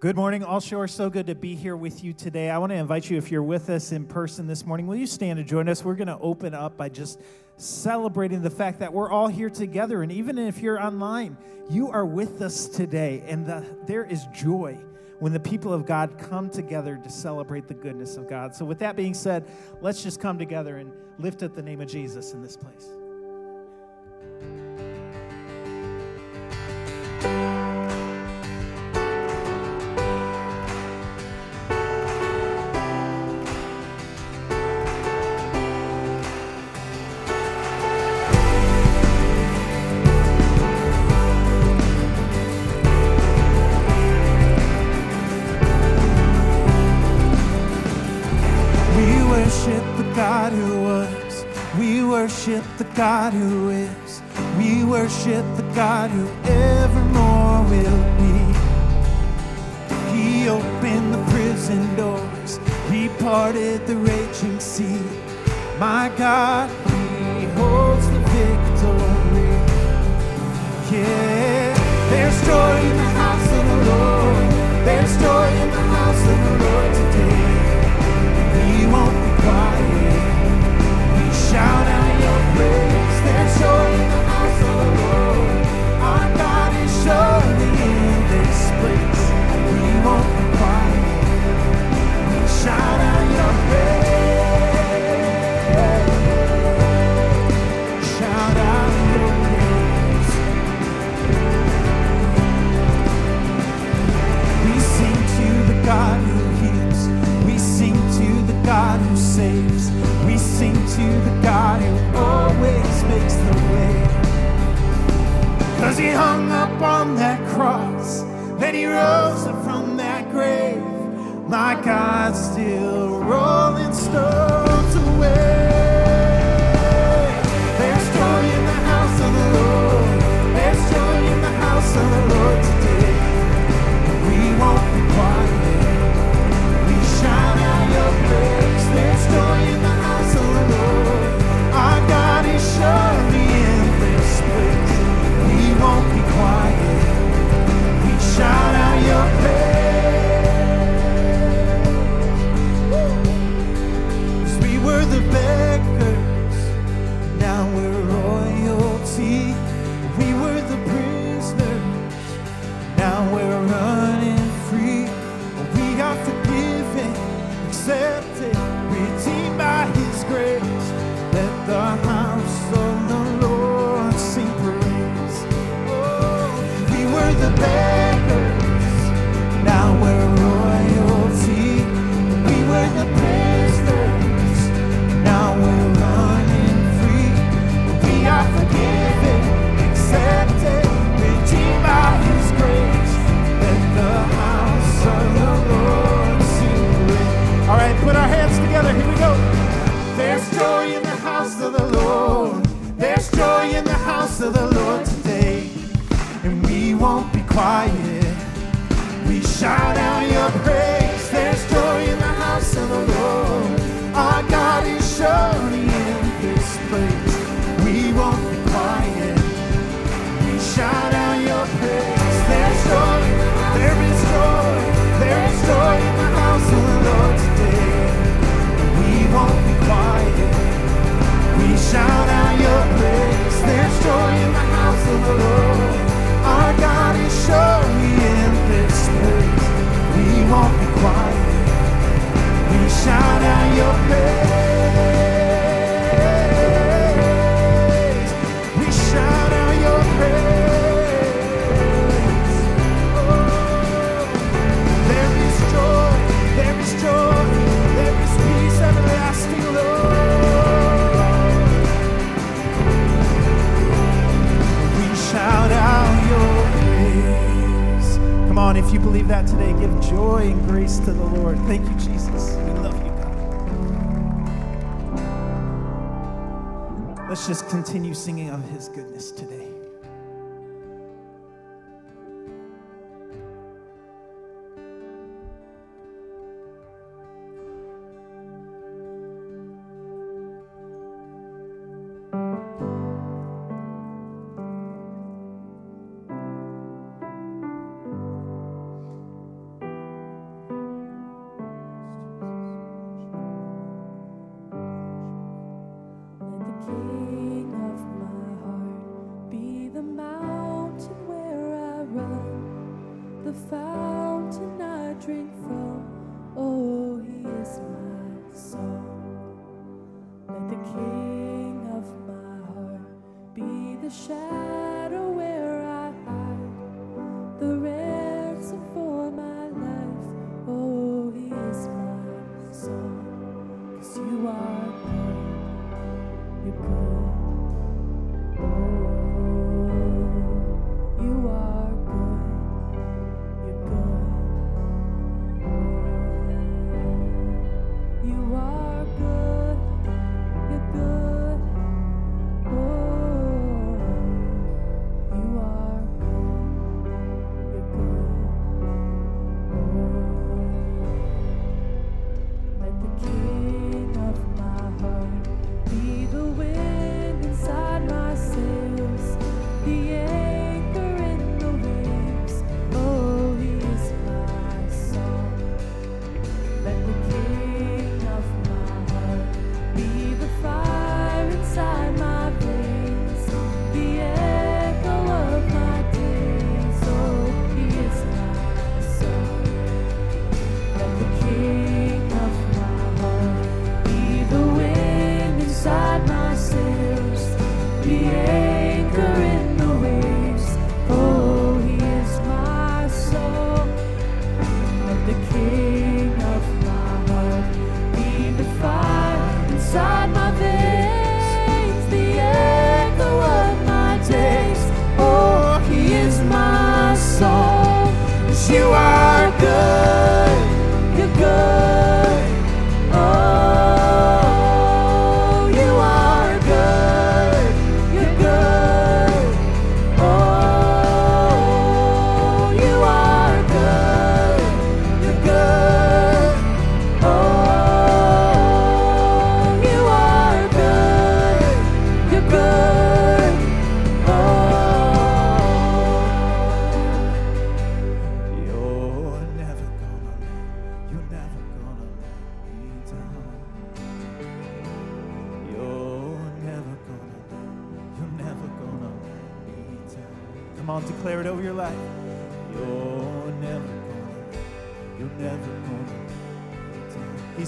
Good morning, All Shores. So good to be here with you today. I want to invite you, if you're with us in person this morning, will you stand and join us? We're going to open up by just celebrating the fact that we're all here together. And even if you're online, you are with us today. And there is joy when the people of God come together to celebrate the goodness of God. So with that being said, let's just come together and lift up the name of Jesus in this place. The God who is, we worship the God who evermore will be. He opened the prison doors, he parted the raging sea. My God, he holds the victory. Yeah, there's joy in the house of the Lord, there's joy in the house of the Lord today. We won't be quiet, we shout out. There's joy in the house of the Lord. Our God is surely in this place. We won't be quiet. We shout out your praise. Shout out your praise. We sing to the God who heals. We sing to the God who saves. We sing to the God who always makes the way. 'Cause he hung up on that cross, then he rose up from that grave. My God's still rolling stones away. There's joy in the house of the Lord. There's joy in the house of the Lord today. We won't be quiet. We shout out your praise. There's joy in the house of the Lord. Our God is surely in this place. We won't be quiet. We shout out your praise. We were the beggars, now we're royalty. We were the prisoners, now we're running free. We are forgiven, accepted, redeemed by his grace. Let the house of the Lord sing praise. Oh, we were the beggars, now we're royalty. We were the prisoners, now we're running free. We are forgiven, accepted, redeemed by his grace. Let the house of the Lord sing praise. All right, put our hands together. Here we go. There's joy in of the Lord, there's joy in the house of the Lord today, and we won't be quiet. We shout out your praise. There's joy in the house of the Lord. Our God is surely in this place. We won't be quiet. We shout out your praise. There's joy. There is joy. There is joy in the house of the Lord today. We won't be quiet. We shout out your praise. There's joy in the house of the Lord. Our God is surely in this place. We won't be quiet. We shout out your praise. We shout out your praise. Oh, there is joy. There is joy. There is peace everlasting, Lord. Shout out your praise. Come on, if you believe that today, give joy and grace to the Lord. Thank you, Jesus. We love you, God. Let's just continue singing of his goodness today. the fountain I drink from. Oh, he is my song. Let the king of my heart be the shadow where I hide, the ransom for my life. Oh, he is my song. 'Cause you are good, you're good. Oh, you are good.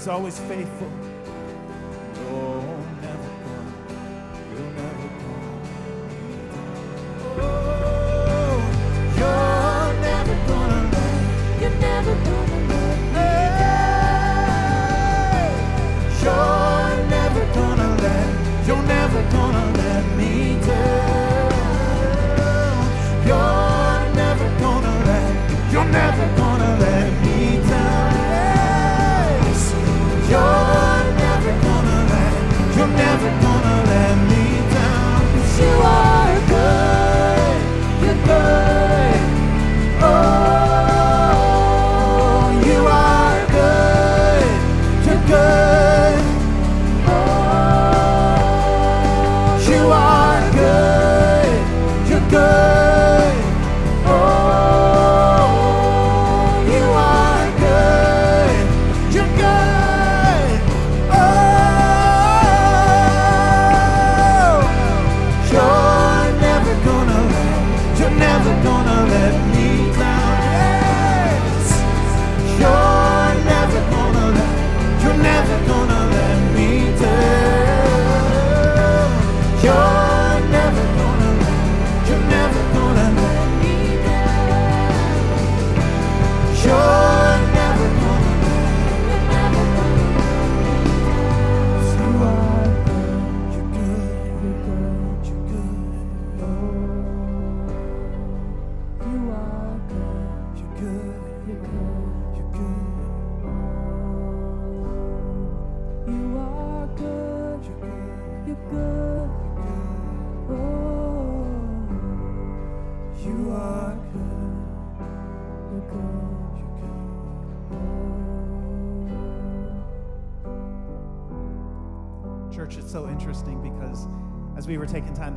Always faithful.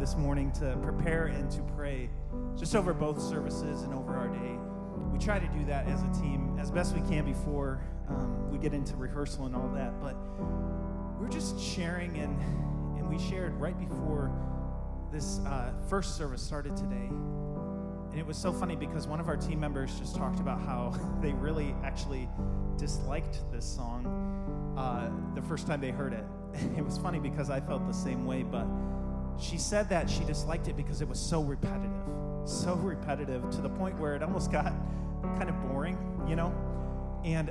This morning to prepare and to pray just over both services and over our day. We try to do that as a team as best we can before we get into rehearsal and all that, but we're just sharing and we shared right before this first service started today, And it was so funny because one of our team members just talked about how they really actually disliked this song the first time they heard it. And it was funny because I felt the same way, but she said that she disliked it because it was so repetitive to the point where it almost got kind of boring, you know? And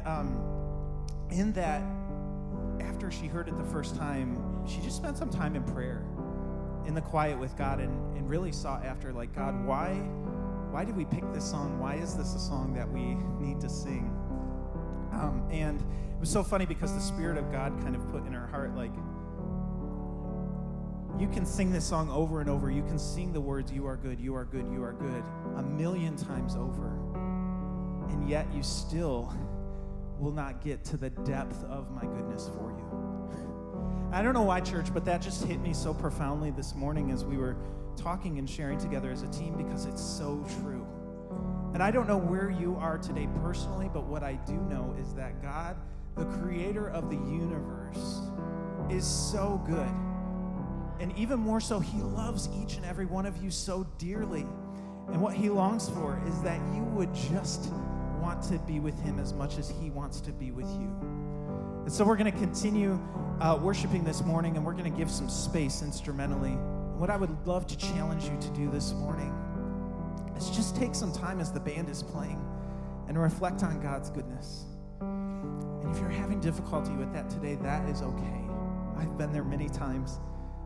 in that, after she heard it the first time, she just spent some time in prayer, in the quiet with God, and really sought after, like, God, why did we pick this song? Why is this a song that we need to sing? And it was so funny because the Spirit of God kind of put in her heart, like, you can sing this song over and over. You can sing the words, you are good, you are good, you are good, a million times over. And yet you still will not get to the depth of my goodness for you. I don't know why, church, but that just hit me so profoundly this morning as we were talking and sharing together as a team, because it's so true. And I don't know where you are today personally, but what I do know is that God, the creator of the universe, is so good. And even more so, he loves each and every one of you so dearly. And what he longs for is that you would just want to be with him as much as he wants to be with you. And so we're going to continue worshiping this morning, and we're going to give some space instrumentally. What I would love to challenge you to do this morning is just take some time as the band is playing and reflect on God's goodness. And if you're having difficulty with that today, that is okay. I've been there many times.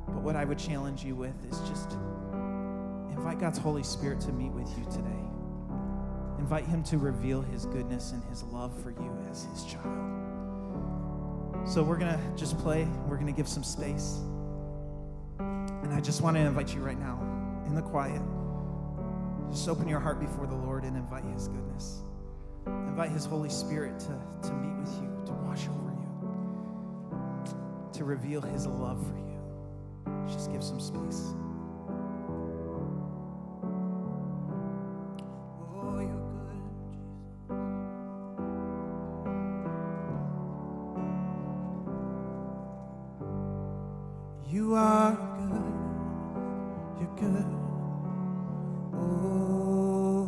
But what I would challenge you with is just invite God's Holy Spirit to meet with you today. Invite him to reveal his goodness and his love for you as his child. So we're going to just play. We're going to give some space. And I just want to invite you right now, in the quiet, just open your heart before the Lord and invite his goodness. Invite his Holy Spirit to meet with you, to wash over you, to reveal his love for you. Just give some space. Oh, you're good, Jesus. You are good. You're good. Oh,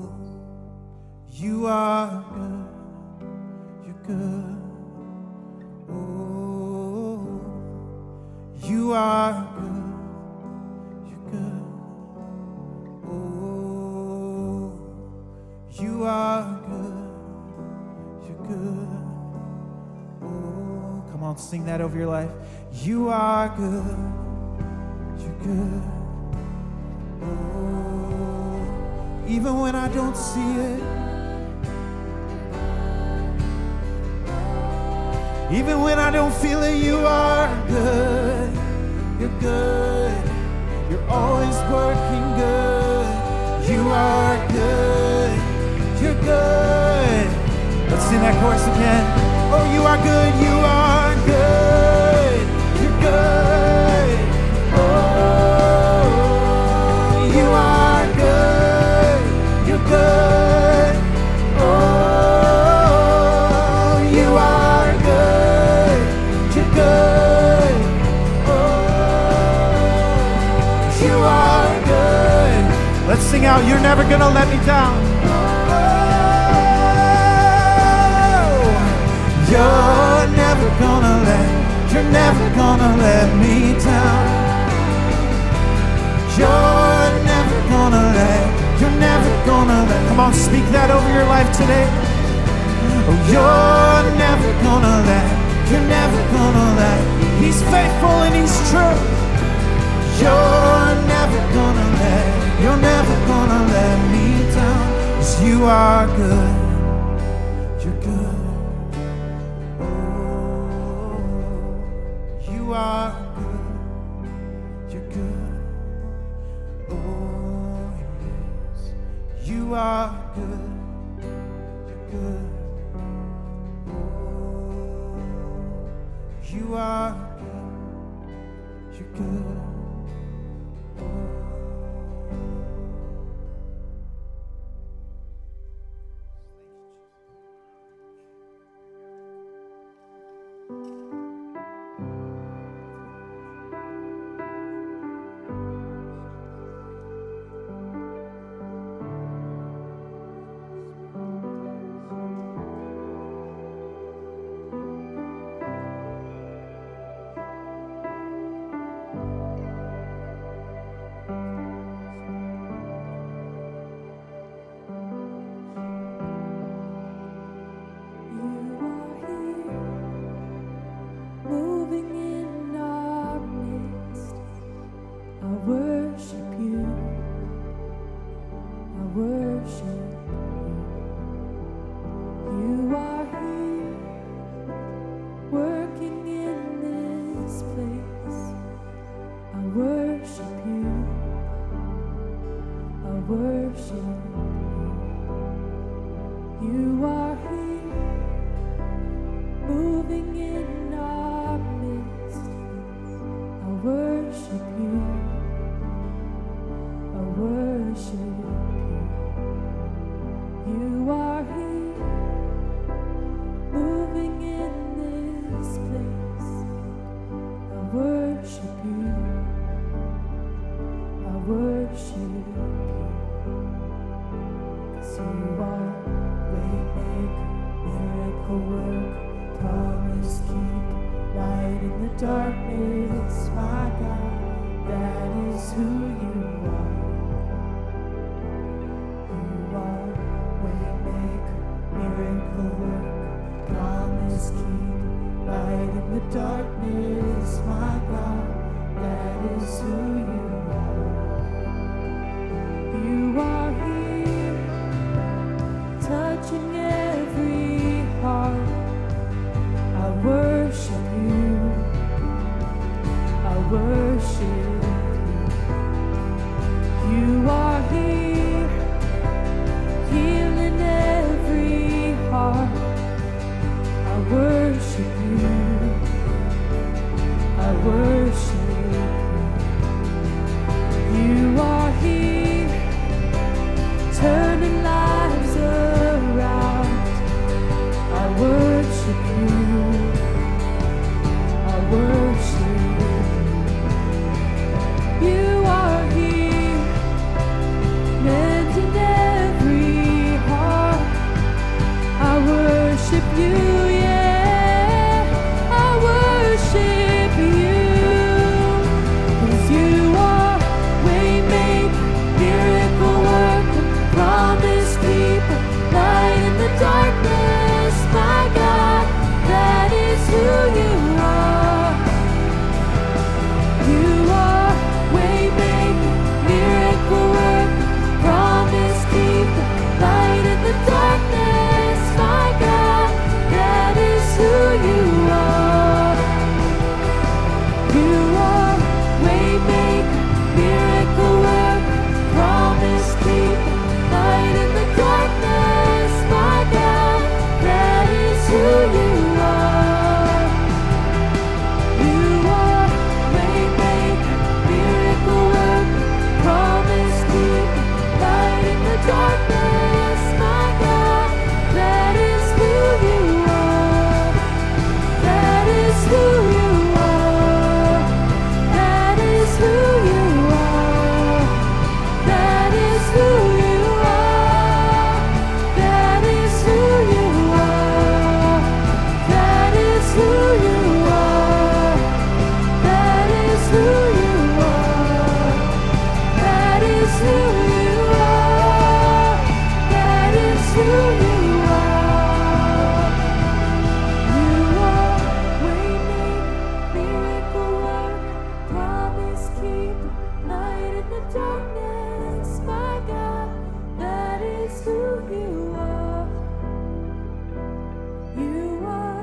you are good. You're good. Oh, you are good. You are good, you're good. Oh, come on, sing that over your life. You are good, you're good. Oh, even when I don't see it, even when I don't feel it, you are good, you're good. You're always working good, you are good. You're good. Let's sing that chorus again. Oh, you are good. You are good. You're good. Oh, you are good. You're good. Oh, you are good. You're good. Oh, you are good. Let's sing out. You're never gonna let me down. You're never gonna let me down. You're never gonna let, you're never gonna let. Come on, speak that over your life today. Oh, you're never gonna let, you're never gonna let. He's faithful and he's true. You're never gonna let, you're never gonna let me down. 'Cause you are good, you're good. You are good, you're good. Oh, yes. You are good, you're good. Oh, you are good, you're good. You are here, moving in our midst. I worship you. I worship you. You are here, moving in this place. I worship you. I worship you. 'Cause you are work, promise, keep light in the darkness, my God, that is who you are. You are waymaker, miracle work, promise, keep light in the darkness, my God, that is who you are. You are here, touching every heart. I worship you. I worship you. You are here, healing every heart. I worship you. I worship you. You are here, turning lives around. I worship you. I worship you. You are here, mending every heart. I worship you, yeah. I worship you. 'Cause you are way maker, miracle worker, promise keeper, light in the darkness. Who you are. You are waymaker, miracle worker, promise keeper, light in the darkness, my God, that is who you are. You are waymaker, miracle worker, promise keeper, light in the darkness, my God, that is who you are. Darkness, my God, that is who you are. That is who you are. That is who you are. That is who you are. That is who you are. That is who you are. That is who you are. That is who. Who you are. You are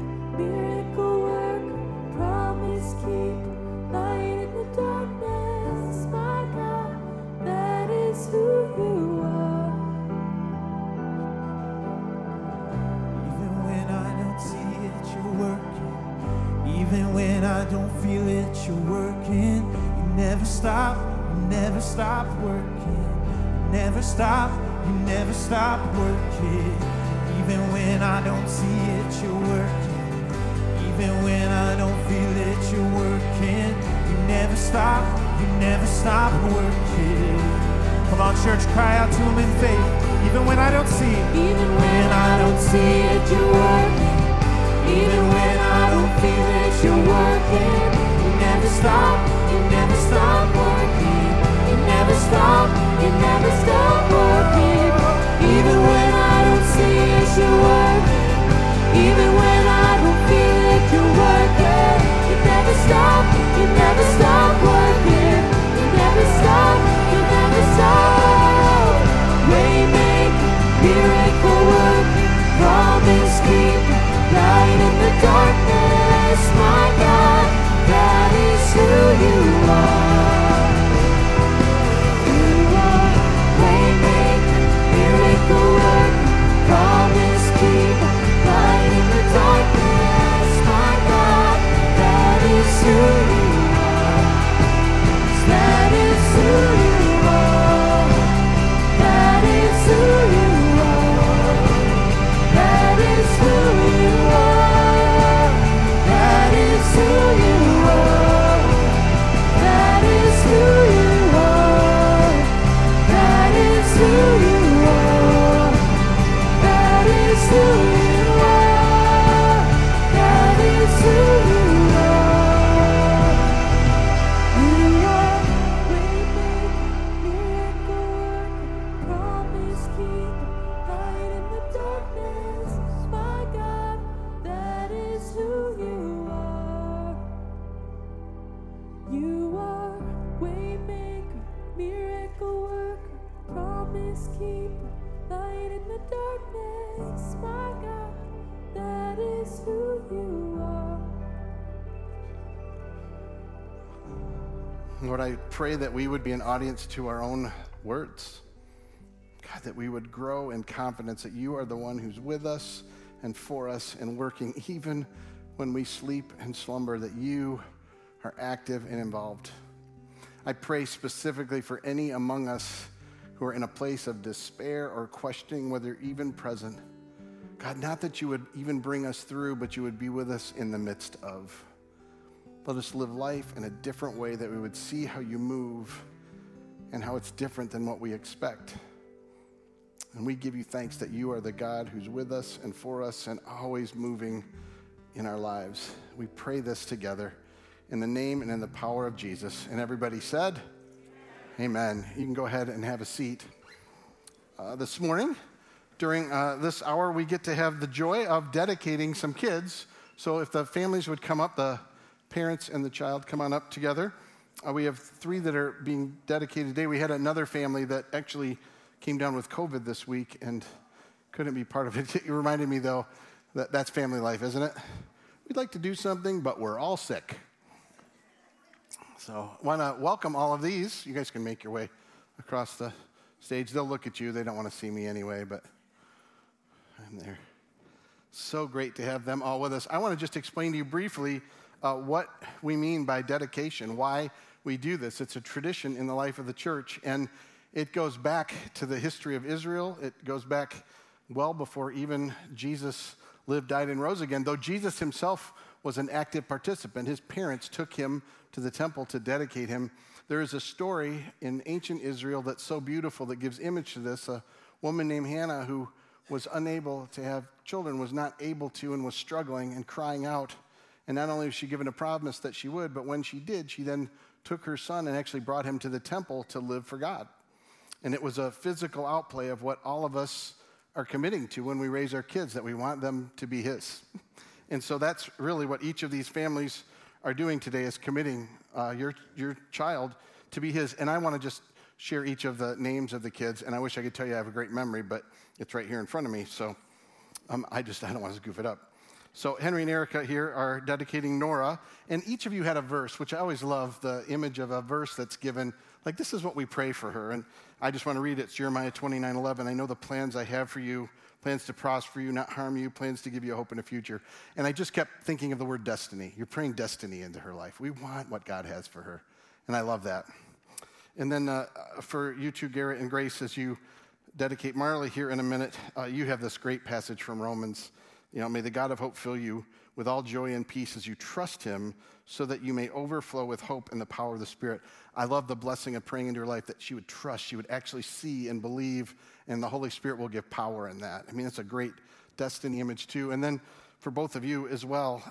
waymaker, miracle worker, promise keeper, light in the darkness, my God, that is who you are. You are waymaker, miracle worker, promise keeper, light in the darkness, my God, that is who you are. Even when I don't feel it, you're working. You never stop, you never stop working. You never stop, you never stop working. Even when I don't see it, you're working. Even when I don't feel it, you're working. You never stop working. Come on, church, cry out to him in faith. Even when I don't see it, even when I don't see it, you're working. Even when I don't feel it, you're working. You never stop working. You never stop working. Even when I don't see it, you're working. Even when I don't feel it, you're working. You never stop working. You never stop. Waymaker, miracle working, promise keeper, light in the darkness, my God, that is who you are. You are. is who you are. Lord, I pray that we would be an audience to our own words. God, that we would grow in confidence that you are the one who's with us and for us and working even when we sleep and slumber, that you are active and involved. I pray specifically for any among us who are in a place of despair or questioning whether even present. God, not that you would even bring us through, but you would be with us in the midst of. Let us live life in a different way, that we would see how you move and how it's different than what we expect. And we give you thanks that you are the God who's with us and for us and always moving in our lives. We pray this together in the name and in the power of Jesus. And everybody said, Amen. You can go ahead and have a seat. This morning, during this hour, we get to have the joy of dedicating some kids. So if the families would come up, the parents and the child come on up together. We have three that are being dedicated today. We had another family that actually came down with COVID this week and couldn't be part of it. It reminded me, though, that that's family life, isn't it? We'd like to do something, but we're all sick. So I want to welcome all of these. You guys can make your way across the stage. They'll look at you. They don't want to see me anyway, but I'm there. So great to have them all with us. I want to just explain to you briefly what we mean by dedication, why we do this. It's a tradition in the life of the church, and it goes back to the history of Israel. It goes back well before even Jesus lived, died, and rose again, though Jesus himself was an active participant. His parents took him to the temple to dedicate him. There is a story in ancient Israel that's so beautiful that gives image to this. A woman named Hannah, who was unable to have children, was not able to, and was struggling and crying out. And not only was she given a promise that she would, but when she did, she then took her son and actually brought him to the temple to live for God. And it was a physical outplay of what all of us are committing to when we raise our kids, that we want them to be his. And so that's really what each of these families are doing today, is committing your child to be his. And I want to just share each of the names of the kids. And I wish I could tell you I have a great memory, but it's right here in front of me. So I don't want to goof it up. So Henry and Erica here are dedicating Nora. And each of you had a verse, which I always love the image of a verse that's given. Like, this is what we pray for her. And I just want to read it. It's Jeremiah 29:11. I know the plans I have for you, plans to prosper you, not harm you, plans to give you hope and a future. And I just kept thinking of the word destiny. You're praying destiny into her life. We want what God has for her. And I love that. And then for you two, Garrett and Grace, as you dedicate Marley here in a minute, you have this great passage from Romans. You know, may the God of hope fill you with all joy and peace as you trust him, so that you may overflow with hope and the power of the Spirit. I love the blessing of praying into her life, that she would trust, she would actually see and believe, and the Holy Spirit will give power in that. I mean, it's a great destiny image too. And then for both of you as well,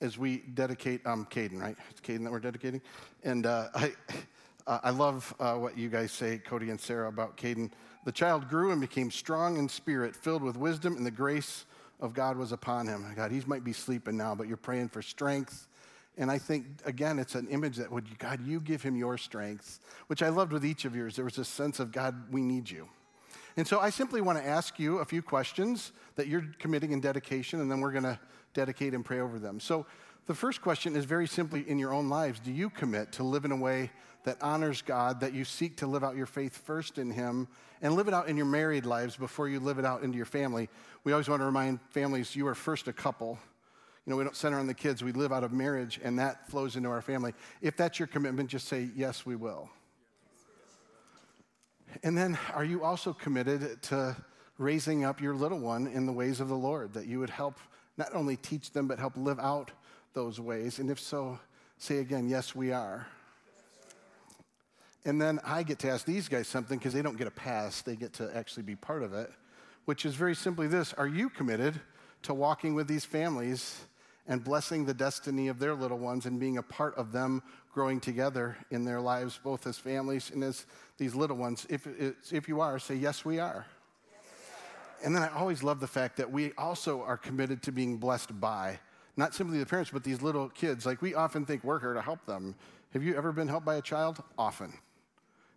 as we dedicate Caden, right? It's Caden that we're dedicating. And I love what you guys say, Cody and Sarah, about Caden. The child grew and became strong in spirit, filled with wisdom, and the grace of God was upon him. God, he might be sleeping now, but you're praying for strength. And I think, again, it's an image that would, God, you give him your strength, which I loved with each of yours. There was a sense of, God, we need you. And so I simply want to ask you a few questions that you're committing in dedication, and then we're going to dedicate and pray over them. So the first question is very simply, in your own lives, do you commit to live in a way that honors God, that you seek to live out your faith first in him, and live it out in your married lives before you live it out into your family? We always want to remind families, you are first a couple. You know, we don't center on the kids. We live out of marriage, and that flows into our family. If that's your commitment, just say, yes, we will. And then, are you also committed to raising up your little one in the ways of the Lord, that you would help not only teach them, but help live out those ways? And if so, say again, yes, we are. And then I get to ask these guys something, because they don't get a pass. They get to actually be part of it, which is very simply this. Are you committed to walking with these families and blessing the destiny of their little ones and being a part of them growing together in their lives, both as families and as these little ones? If you are, say, yes, we are. And then I always love the fact that we also are committed to being blessed by, not simply the parents, but these little kids. Like, we often think we're here to help them. Have you ever been helped by a child? Often.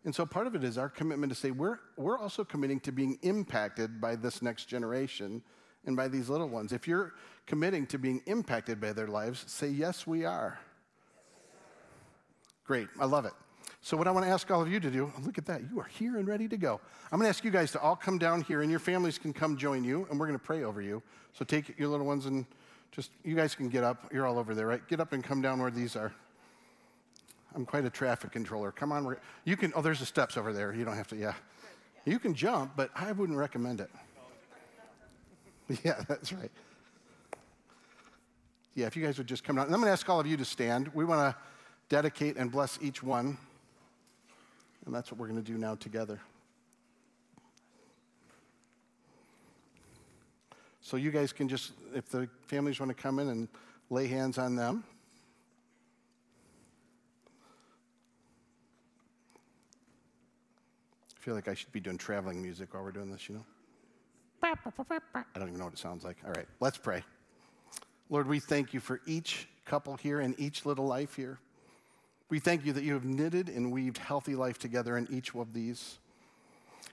And so part of it is our commitment to say, we're also committing to being impacted by this next generation and by these little ones. If you're committing to being impacted by their lives, say, yes, we are. Great. I love it. So what I want to ask all of you to do, look at that. You are here and ready to go. I'm going to ask you guys to all come down here, and your families can come join you, and we're going to pray over you. So take your little ones and just, you guys can get up. You're all over there, right? Get up and come down where these are. I'm quite a traffic controller. Come on. You can, oh, there's the steps over there. You don't have to, yeah. You can jump, but I wouldn't recommend it. Yeah, that's right. Yeah, if you guys would just come down. And I'm going to ask all of you to stand. We want to dedicate and bless each one. And that's what we're going to do now together. So you guys can just, if the families want to come in and lay hands on them. I feel like I should be doing traveling music while we're doing this, you know? I don't even know what it sounds like. All right, let's pray. Lord, we thank you for each couple here and each little life here. We thank you that you have knitted and weaved healthy life together in each of these.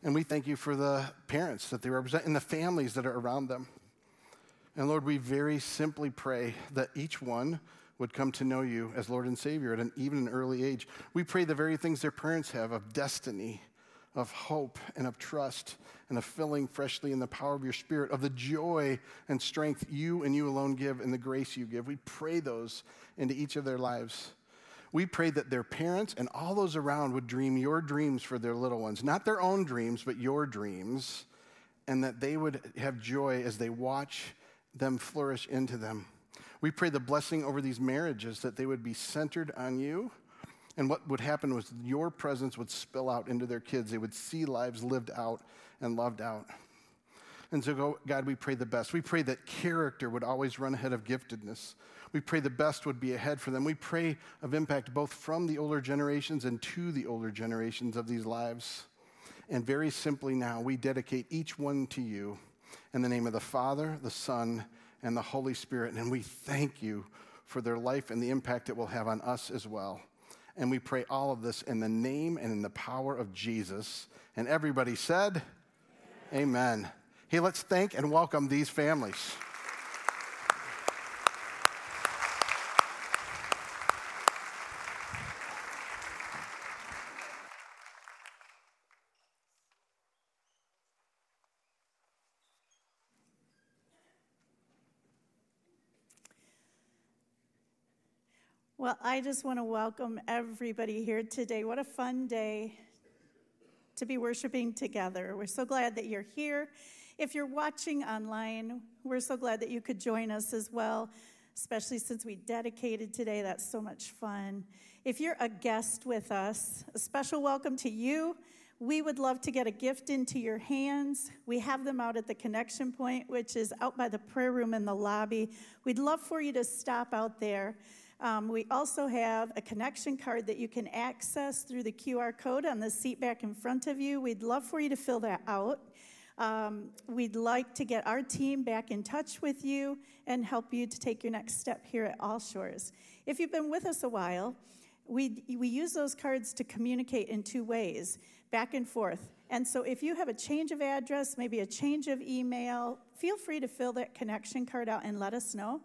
And we thank you for the parents that they represent and the families that are around them. And Lord, we very simply pray that each one would come to know you as Lord and Savior at even an early age. We pray the very things their parents have of destiny, of hope and of trust and of filling freshly in the power of your Spirit, of the joy and strength you and you alone give and the grace you give. We pray those into each of their lives. We pray that their parents and all those around would dream your dreams for their little ones, not their own dreams, but your dreams, and that they would have joy as they watch them flourish into them. We pray the blessing over these marriages, that they would be centered on you. And what would happen was your presence would spill out into their kids. They would see lives lived out and loved out. And so, God, we pray the best. We pray that character would always run ahead of giftedness. We pray the best would be ahead for them. We pray of impact both from the older generations and to the older generations of these lives. And very simply now, we dedicate each one to you in the name of the Father, the Son, and the Holy Spirit. And we thank you for their life and the impact it will have on us as well. And we pray all of this in the name and in the power of Jesus. And everybody said, amen. Amen. Hey, let's thank and welcome these families. Well, I just want to welcome everybody here today. What a fun day to be worshiping together. We're so glad that you're here. If you're watching online, we're so glad that you could join us as well, especially since we dedicated today. That's so much fun. If you're a guest with us, a special welcome to you. We would love to get a gift into your hands. We have them out at the Connection Point, which is out by the prayer room in the lobby. We'd love for you to stop out there. We also have a connection card that you can access through the QR code on the seat back in front of you. We'd love for you to fill that out. We'd like to get our team back in touch with you and help you to take your next step here at All Shores. If you've been with us a while, we use those cards to communicate in two ways, back and forth. And so if you have a change of address, maybe a change of email, feel free to fill that connection card out and let us know,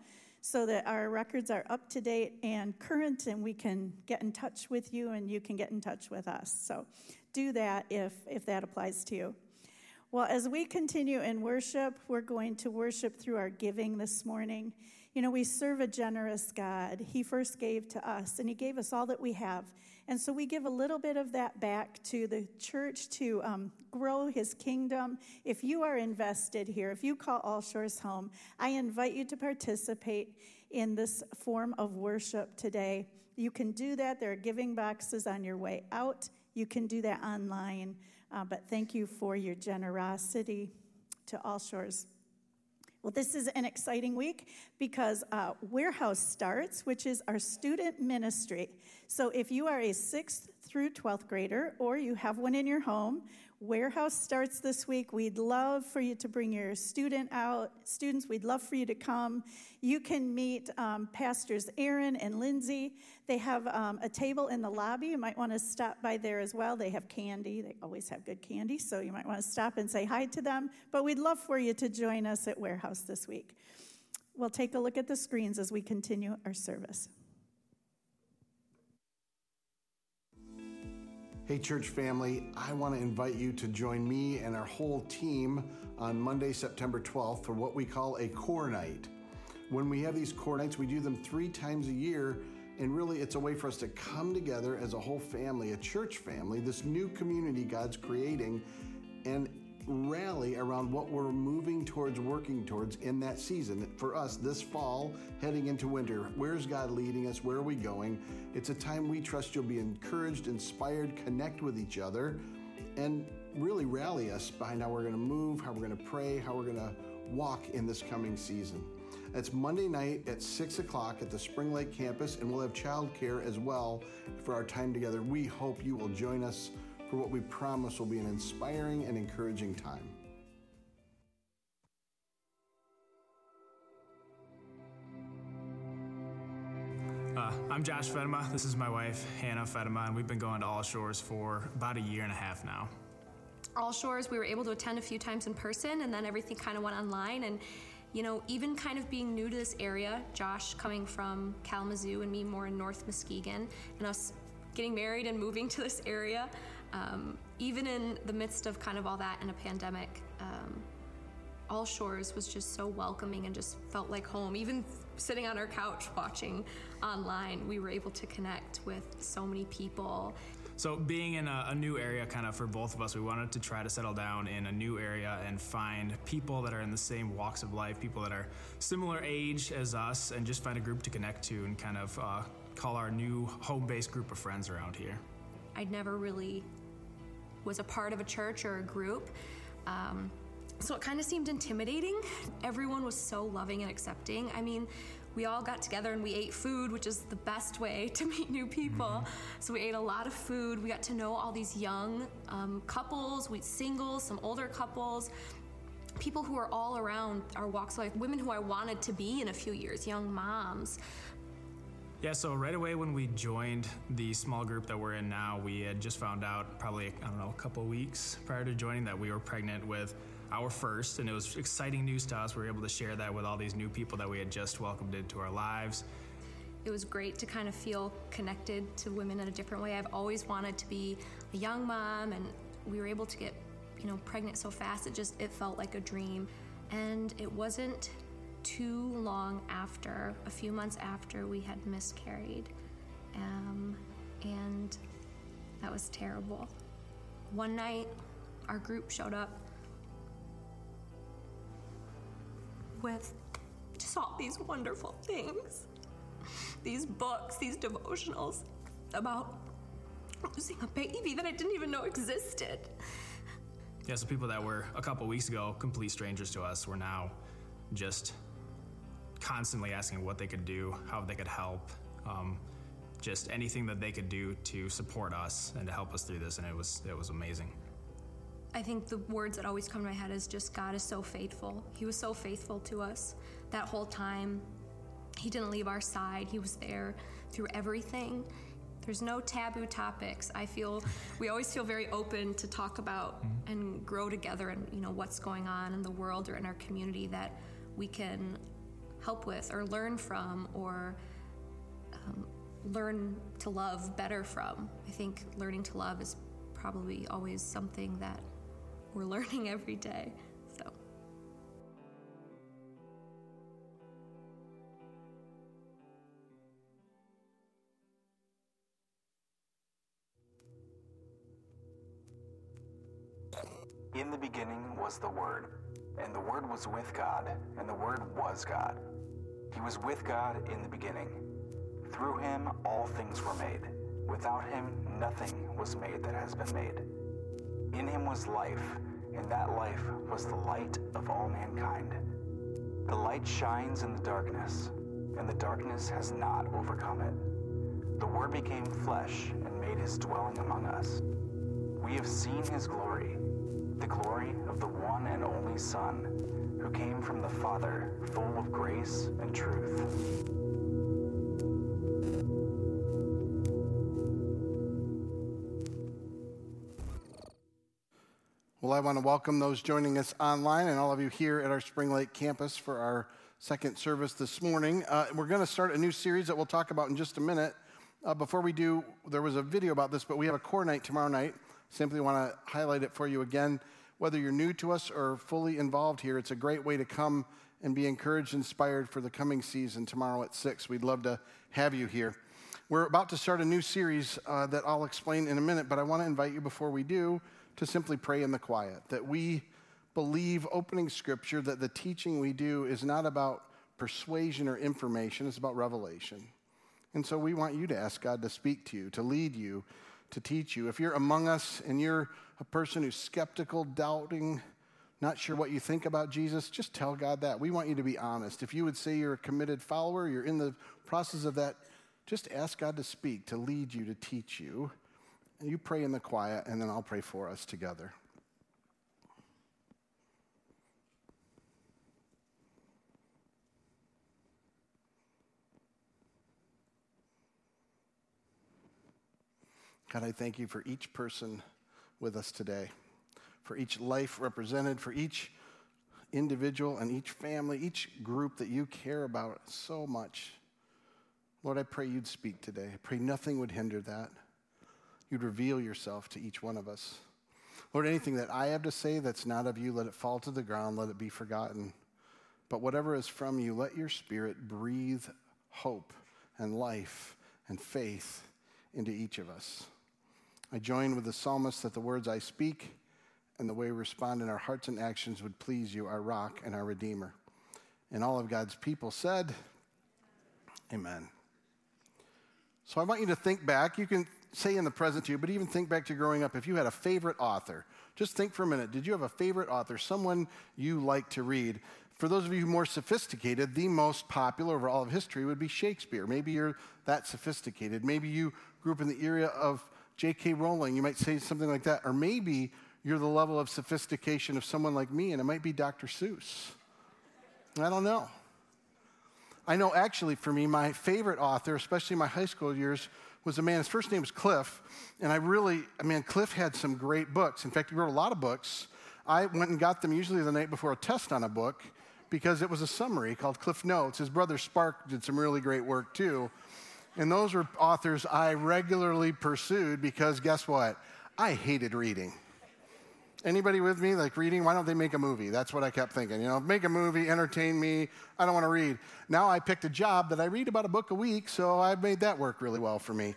so that our records are up to date and current, and we can get in touch with you and you can get in touch with us. So do that if that applies to you. Well, as we continue in worship, we're going to worship through our giving this morning. You know, we serve a generous God. He first gave to us, and he gave us all that we have. And so we give a little bit of that back to the church to grow his kingdom. If you are invested here, if you call All Shores home, I invite you to participate in this form of worship today. You can do that. There are giving boxes on your way out. You can do that online. But thank you for your generosity to All Shores. Well, this is an exciting week because Warehouse starts, which is our student ministry. So if you are a 6th through 12th grader or you have one in your home, Warehouse starts this week. We'd love for you to bring your students, we'd love for you to come. You can meet Pastors Aaron and Lindsay. They have a table in the lobby. You might want to stop by there as well. They have candy. They always have good candy, so you might want to stop and say hi to them. But we'd love for you to join us at Warehouse this week. We'll take a look at the screens as we continue our service. Hey church family, I want to invite you to join me and our whole team on Monday, September 12th for what we call a core night. When we have these core nights, we do them 3 times a year, and really it's a way for us to come together as a whole family, a church family, this new community God's creating, and rally around what we're moving towards, working towards in that season. For us, this fall, heading into winter, where's God leading us? Where are we going? It's a time we trust you'll be encouraged, inspired, connect with each other, and really rally us behind how we're going to move, how we're going to pray, how we're going to walk in this coming season. It's Monday night at 6 o'clock at the Spring Lake campus, and we'll have childcare as well for our time together. We hope you will join us for what we promise will be an inspiring and encouraging time. I'm Josh Feddema. This is my wife, Hannah Feddema, and we've been going to All Shores for about a year and a half now. All Shores, we were able to attend a few times in person, and then everything kind of went online. And, you know, even kind of being new to this area, Josh coming from Kalamazoo and me more in North Muskegon, and us getting married and moving to this area, even in the midst of kind of all that and a pandemic, All Shores was just so welcoming and just felt like home. Even sitting on our couch watching online, we were able to connect with so many people. So being in a new area kind of for both of us, we wanted to try to settle down in a new area and find people that are in the same walks of life, people that are similar age as us, and just find a group to connect to and kind of call our new home-based group of friends around here. I never really was a part of a church or a group, so it kind of seemed intimidating. Everyone was so loving and accepting. I mean, we all got together and we ate food, which is the best way to meet new people. Mm-hmm. So we ate a lot of food. We got to know all these young couples, singles, some older couples, people who are all around our walks of life, women who I wanted to be in a few years, young moms. Yeah, so right away when we joined the small group that we're in now, we had just found out probably, a couple weeks prior to joining that we were pregnant with our first, and it was exciting news to us. We were able to share that with all these new people that we had just welcomed into our lives. It was great to kind of feel connected to women in a different way. I've always wanted to be a young mom, and we were able to get, pregnant so fast. It felt like a dream, and it wasn't too long after, a few months after, we had miscarried, and that was terrible. One night, our group showed up with just all these wonderful things, these books, these devotionals about losing a baby that I didn't even know existed. Yeah, so people that were a couple weeks ago complete strangers to us were now just constantly asking what they could do, how they could help, just anything that they could do to support us and to help us through this, and it was amazing. I think the words that always come to my head is just God is so faithful. He was so faithful to us that whole time. He didn't leave our side. He was there through everything. There's no taboo topics. We always feel very open to talk about mm-hmm. and grow together and, what's going on in the world or in our community that we can help with or learn from or learn to love better from. I think learning to love is probably always something that we're learning every day. So. In the beginning was the Word, and the Word was with God, and the Word was God. He was with God in the beginning. Through him all things were made. Without him nothing was made that has been made. In him was life, and that life was the light of all mankind. The light shines in the darkness, and the darkness has not overcome it. The Word became flesh and made his dwelling among us. We have seen his glory, the glory of the one and only Son, who came from the Father, full of grace and truth. Well, I want to welcome those joining us online and all of you here at our Spring Lake campus for our second service this morning. We're going to start a new series that we'll talk about in just a minute. Before we do, there was a video about this, but we have a core night tomorrow night. Simply want to highlight it for you again. Whether you're new to us or fully involved here, it's a great way to come and be encouraged, inspired for the coming season tomorrow at 6. We'd love to have you here. We're about to start a new series that I'll explain in a minute, but I want to invite you before we do to simply pray in the quiet, that we believe, opening Scripture, that the teaching we do is not about persuasion or information, it's about revelation. And so we want you to ask God to speak to you, to lead you, to teach you. If you're among us and you're a person who's skeptical, doubting, not sure what you think about Jesus, just tell God that. We want you to be honest. If you would say you're a committed follower, you're in the process of that, just ask God to speak, to lead you, to teach you. And you pray in the quiet, and then I'll pray for us together. God, I thank you for each person with us today, for each life represented, for each individual and each family, each group that you care about so much. Lord, I pray you'd speak today. I pray nothing would hinder that. You'd reveal yourself to each one of us. Lord, anything that I have to say that's not of you, let it fall to the ground, let it be forgotten. But whatever is from you, let your Spirit breathe hope and life and faith into each of us. I join with the psalmist that the words I speak and the way we respond in our hearts and actions would please you, our rock and our redeemer. And all of God's people said, amen. So I want you to think back. You can say in the present to you, but even think back to growing up. If you had a favorite author, just think for a minute. Did you have a favorite author, someone you like to read? For those of you more sophisticated, the most popular over all of history would be Shakespeare. Maybe you're that sophisticated. Maybe you grew up in the area of J.K. Rowling, you might say something like that. Or maybe you're the level of sophistication of someone like me, and it might be Dr. Seuss. I don't know. I know actually for me, my favorite author, especially in my high school years, was a man, his first name was Cliff, and Cliff had some great books. In fact, he wrote a lot of books. I went and got them usually the night before a test on a book because it was a summary called Cliff Notes. His brother Spark did some really great work too. And those were authors I regularly pursued because guess what? I hated reading. Anybody with me like reading? Why don't they make a movie? That's what I kept thinking. You know, make a movie, entertain me. I don't want to read. Now I picked a job that I read about a book a week, so I made that work really well for me.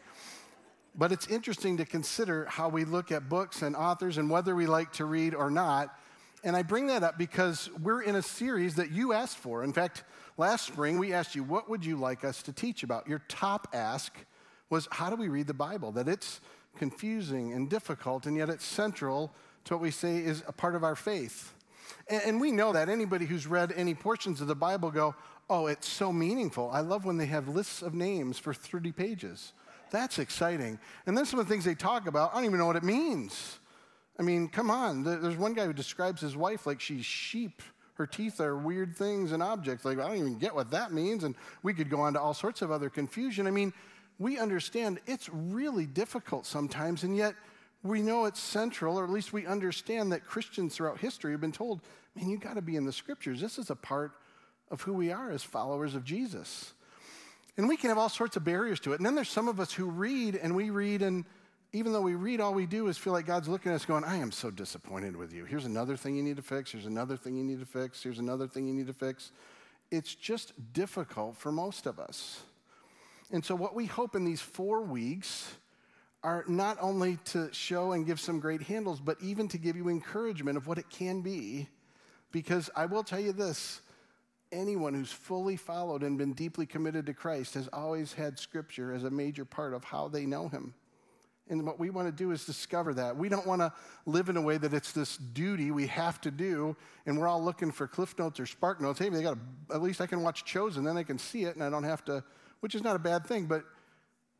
But it's interesting to consider how we look at books and authors and whether we like to read or not. And I bring that up because we're in a series that you asked for. In fact, last spring, we asked you, what would you like us to teach about? Your top ask was, how do we read the Bible? That it's confusing and difficult, and yet it's central to what we say is a part of our faith. And we know that. Anybody who's read any portions of the Bible go, oh, it's so meaningful. I love when they have lists of names for 30 pages. That's exciting. And then some of the things they talk about, I don't even know what it means. I mean, come on. There's one guy who describes his wife like she's sheep. Her teeth are weird things and objects. Like, I don't even get what that means. And we could go on to all sorts of other confusion. I mean, we understand it's really difficult sometimes, and yet we know it's central, or at least we understand that Christians throughout history have been told, man, you got to be in the Scriptures. This is a part of who we are as followers of Jesus. And we can have all sorts of barriers to it. And then there's some of us who read, and even though we read, all we do is feel like God's looking at us going, I am so disappointed with you. Here's another thing you need to fix. Here's another thing you need to fix. Here's another thing you need to fix. It's just difficult for most of us. And so what we hope in these 4 weeks are not only to show and give some great handles, but even to give you encouragement of what it can be. Because I will tell you this, anyone who's fully followed and been deeply committed to Christ has always had Scripture as a major part of how they know him. And what we want to do is discover that. We don't want to live in a way that it's this duty we have to do, and we're all looking for Cliff Notes or Spark Notes. Hey, at least I can watch Chosen, then I can see it, and I don't have to, which is not a bad thing, but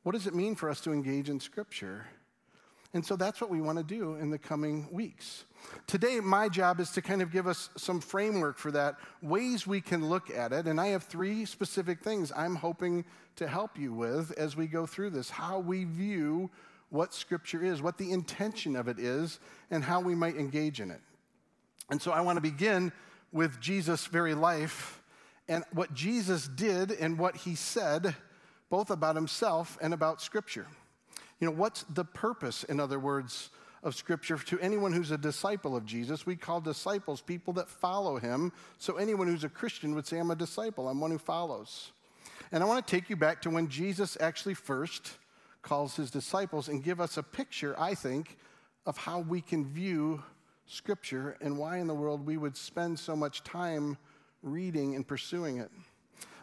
what does it mean for us to engage in Scripture? And so that's what we want to do in the coming weeks. Today, my job is to kind of give us some framework for that, ways we can look at it. And I have three specific things I'm hoping to help you with as we go through this, how we view what Scripture is, what the intention of it is, and how we might engage in it. And so I want to begin with Jesus' very life and what Jesus did and what he said, both about himself and about Scripture. You know, what's the purpose, in other words, of Scripture to anyone who's a disciple of Jesus? We call disciples people that follow him. So anyone who's a Christian would say, I'm a disciple. I'm one who follows. And I want to take you back to when Jesus actually first calls his disciples and give us a picture, I think, of how we can view Scripture and why in the world we would spend so much time reading and pursuing it.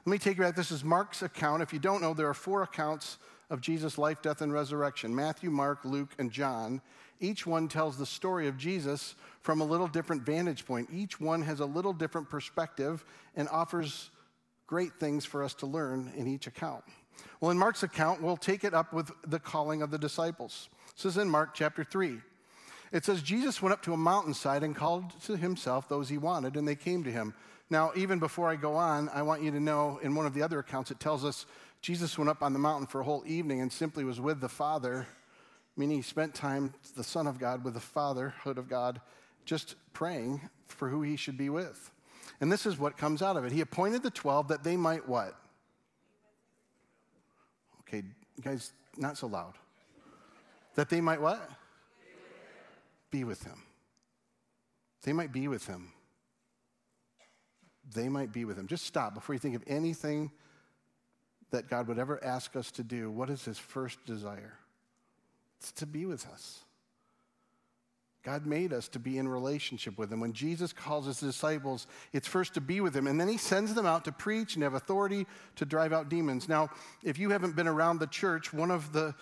Let me take you back. This is Mark's account. If you don't know, there are four accounts of Jesus' life, death, and resurrection: Matthew, Mark, Luke, and John. Each one tells the story of Jesus from a little different vantage point. Each one has a little different perspective and offers great things for us to learn in each account. Well, in Mark's account, we'll take it up with the calling of the disciples. This is in Mark chapter 3. It says, Jesus went up to a mountainside and called to himself those he wanted, and they came to him. Now, even before I go on, I want you to know in one of the other accounts, it tells us Jesus went up on the mountain for a whole evening and simply was with the Father, meaning he spent time, the Son of God, with the Fatherhood of God, just praying for who he should be with. And this is what comes out of it. He appointed the 12 that they might what? Okay, guys, not so loud. That they might what? Be with him. They might be with him. They might be with him. Just stop before you think of anything that God would ever ask us to do. What is his first desire? It's to be with us. God made us to be in relationship with him. When Jesus calls his disciples, it's first to be with him, and then he sends them out to preach and have authority to drive out demons. Now, if you haven't been around the church, one of the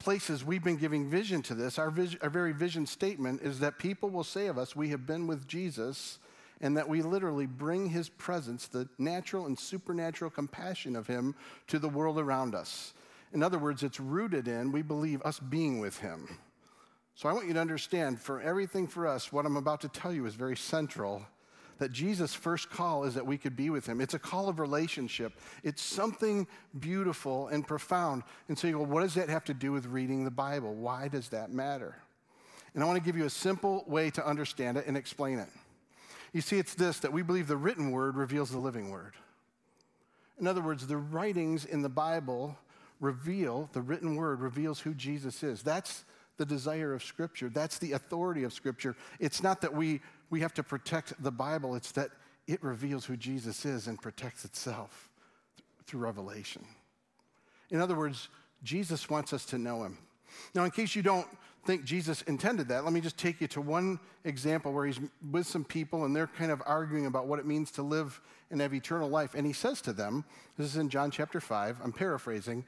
places we've been giving vision to this, our very vision statement is that people will say of us, we have been with Jesus, and that we literally bring his presence, the natural and supernatural compassion of him, to the world around us. In other words, it's rooted in, we believe, us being with him. So I want you to understand, for everything for us, what I'm about to tell you is very central, that Jesus' first call is that we could be with him. It's a call of relationship. It's something beautiful and profound. And so you go, what does that have to do with reading the Bible? Why does that matter? And I want to give you a simple way to understand it and explain it. You see, it's this, that we believe the written word reveals the living word. In other words, the writings in the Bible reveal, the written word reveals who Jesus is. That's the desire of Scripture. That's the authority of Scripture. It's not that we have to protect the Bible. It's that it reveals who Jesus is and protects itself through revelation. In other words, Jesus wants us to know him. Now, in case you don't think Jesus intended that, let me just take you to one example where he's with some people and they're kind of arguing about what it means to live and have eternal life. And he says to them, this is in John chapter 5, I'm paraphrasing,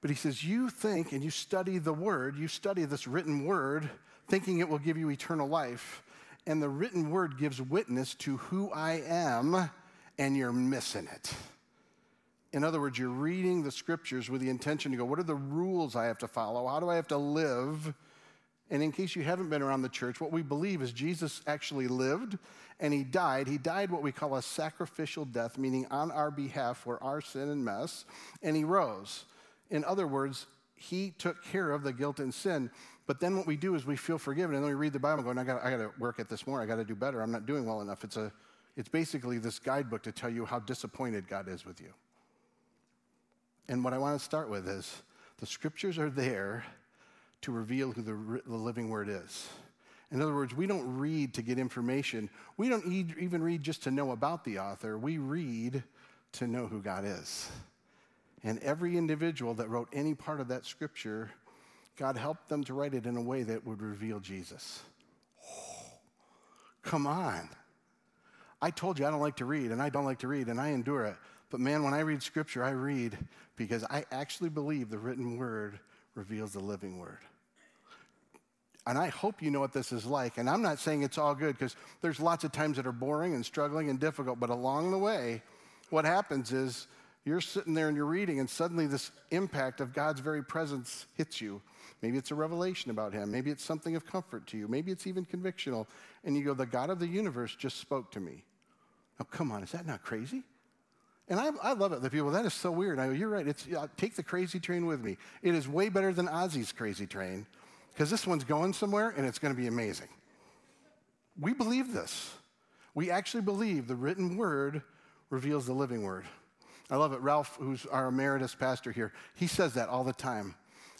but he says, you think and you study the word, you study this written word, thinking it will give you eternal life. And the written word gives witness to who I am, and you're missing it. In other words, you're reading the Scriptures with the intention to go, what are the rules I have to follow? How do I have to live? And in case you haven't been around the church, what we believe is Jesus actually lived and he died. He died what we call a sacrificial death, meaning on our behalf for our sin and mess, and he rose. In other words, he took care of the guilt and sin. But then what we do is we feel forgiven, and then we read the Bible and go, I gotta work at this more. I gotta do better. I'm not doing well enough. It's basically this guidebook to tell you how disappointed God is with you. And what I want to start with is the Scriptures are there to reveal who the living word is. In other words, we don't read to get information. We don't even read just to know about the author. We read to know who God is. And every individual that wrote any part of that Scripture, God helped them to write it in a way that would reveal Jesus. Oh, come on. I told you I don't like to read, and I don't like to read, and I endure it. But man, when I read Scripture, I read because I actually believe the written word reveals the living word. And I hope you know what this is like. And I'm not saying it's all good, because there's lots of times that are boring and struggling and difficult. But along the way, what happens is You're sitting there and you're reading, and suddenly this impact of God's very presence hits you. Maybe it's a revelation about him. Maybe it's something of comfort to you. Maybe it's even convictional. And you go, the God of the universe just spoke to me. Now, come on, is that not crazy? And I love it. The people, that is so weird. I go, you're right. Take the crazy train with me. It is way better than Ozzy's crazy train, because this one's going somewhere, and it's going to be amazing. We believe this. We actually believe the written word reveals the living word. I love it. Ralph, who's our emeritus pastor here, he says that all the time.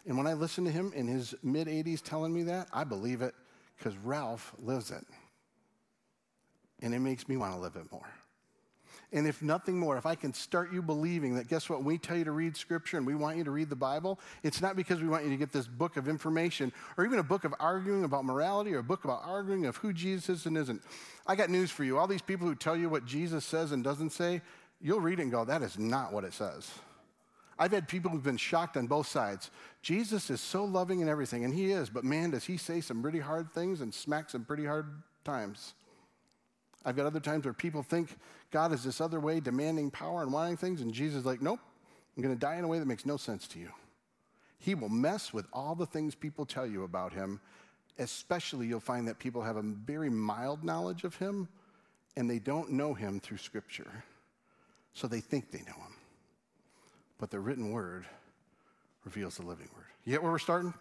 And when I listen to him in his mid-80s telling me that, I believe it, because Ralph lives it. And it makes me want to live it more. And if nothing more, if I can start you believing that, guess what, we tell you to read Scripture and we want you to read the Bible, it's not because we want you to get this book of information or even a book of arguing about morality or a book about arguing of who Jesus is and isn't. I got news for you. All these people who tell you what Jesus says and doesn't say, you'll read it and go, that is not what it says. I've had people who've been shocked on both sides. Jesus is so loving and everything, and he is, but man, does he say some pretty hard things and smack some pretty hard times. I've got other times where people think God is this other way, demanding power and wanting things, and Jesus is like, nope, I'm going to die in a way that makes no sense to you. He will mess with all the things people tell you about him, especially you'll find that people have a very mild knowledge of him, and they don't know him through Scripture. So they think they know him. But the written word reveals the living word. You get where we're starting?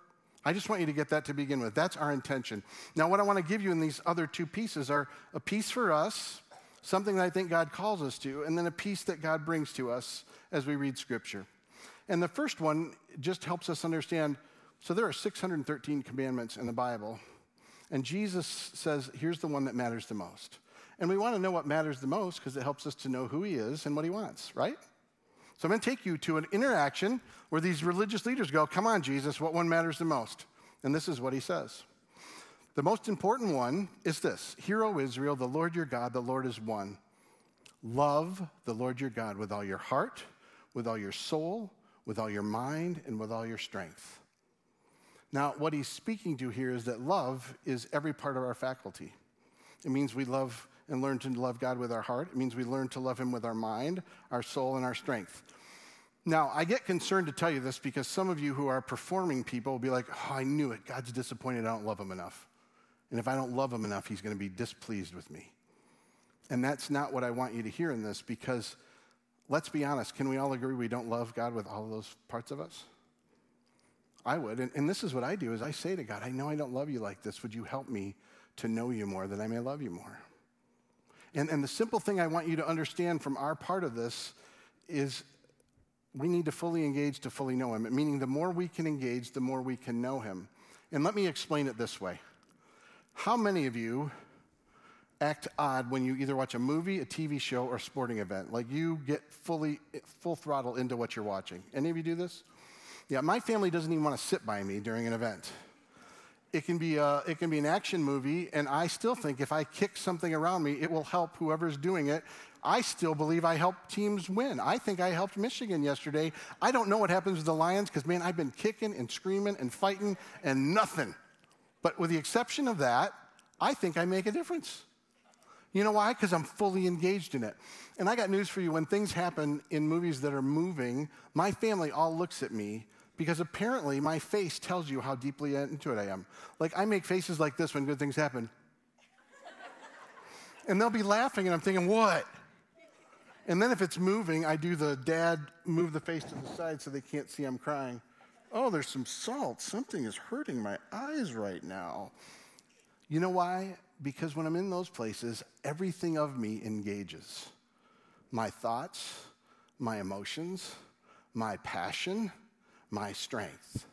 I just want you to get that to begin with. That's our intention. Now, what I want to give you in these other two pieces are a piece for us, something that I think God calls us to, and then a piece that God brings to us as we read Scripture. And the first one just helps us understand, so there are 613 commandments in the Bible, and Jesus says, here's the one that matters the most. And we want to know what matters the most because it helps us to know who he is and what he wants, right? So I'm going to take you to an interaction where these religious leaders go, come on, Jesus, what one matters the most? And this is what he says. The most important one is this. Hear, O Israel, the Lord your God, the Lord is one. Love the Lord your God with all your heart, with all your soul, with all your mind, and with all your strength. Now, what he's speaking to here is that love is every part of our faculty. It means we love and learn to love God with our heart. It means we learn to love him with our mind, our soul, and our strength. Now, I get concerned to tell you this because some of you who are performing people will be like, oh, I knew it. God's disappointed I don't love him enough. And if I don't love him enough, he's going to be displeased with me. And that's not what I want you to hear in this because, let's be honest, can we all agree we don't love God with all those parts of us? I would. And this is what I do is I say to God, I know I don't love you like this. Would you help me to know you more that I may love you more? And the simple thing I want you to understand from our part of this is we need to fully engage to fully know him, meaning the more we can engage, the more we can know him. And let me explain it this way. How many of you act odd when you either watch a movie, a TV show, or a sporting event? Like you get full throttle into what you're watching. Any of you do this? Yeah, my family doesn't even want to sit by me during an event. It can be an action movie, and I still think if I kick something around me, it will help whoever's doing it. I still believe I helped teams win. I think I helped Michigan yesterday. I don't know what happens with the Lions because, man, I've been kicking and screaming and fighting and nothing. But with the exception of that, I think I make a difference. You know why? Because I'm fully engaged in it. And I got news for you. When things happen in movies that are moving, my family all looks at me because apparently my face tells you how deeply into it I am. Like I make faces like this when good things happen. And they'll be laughing and I'm thinking, what? And then if it's moving, I do the dad move the face to the side so they can't see I'm crying. Oh, there's some salt. Something is hurting my eyes right now. You know why? Because when I'm in those places, everything of me engages. My thoughts, my emotions, my passion, my strength.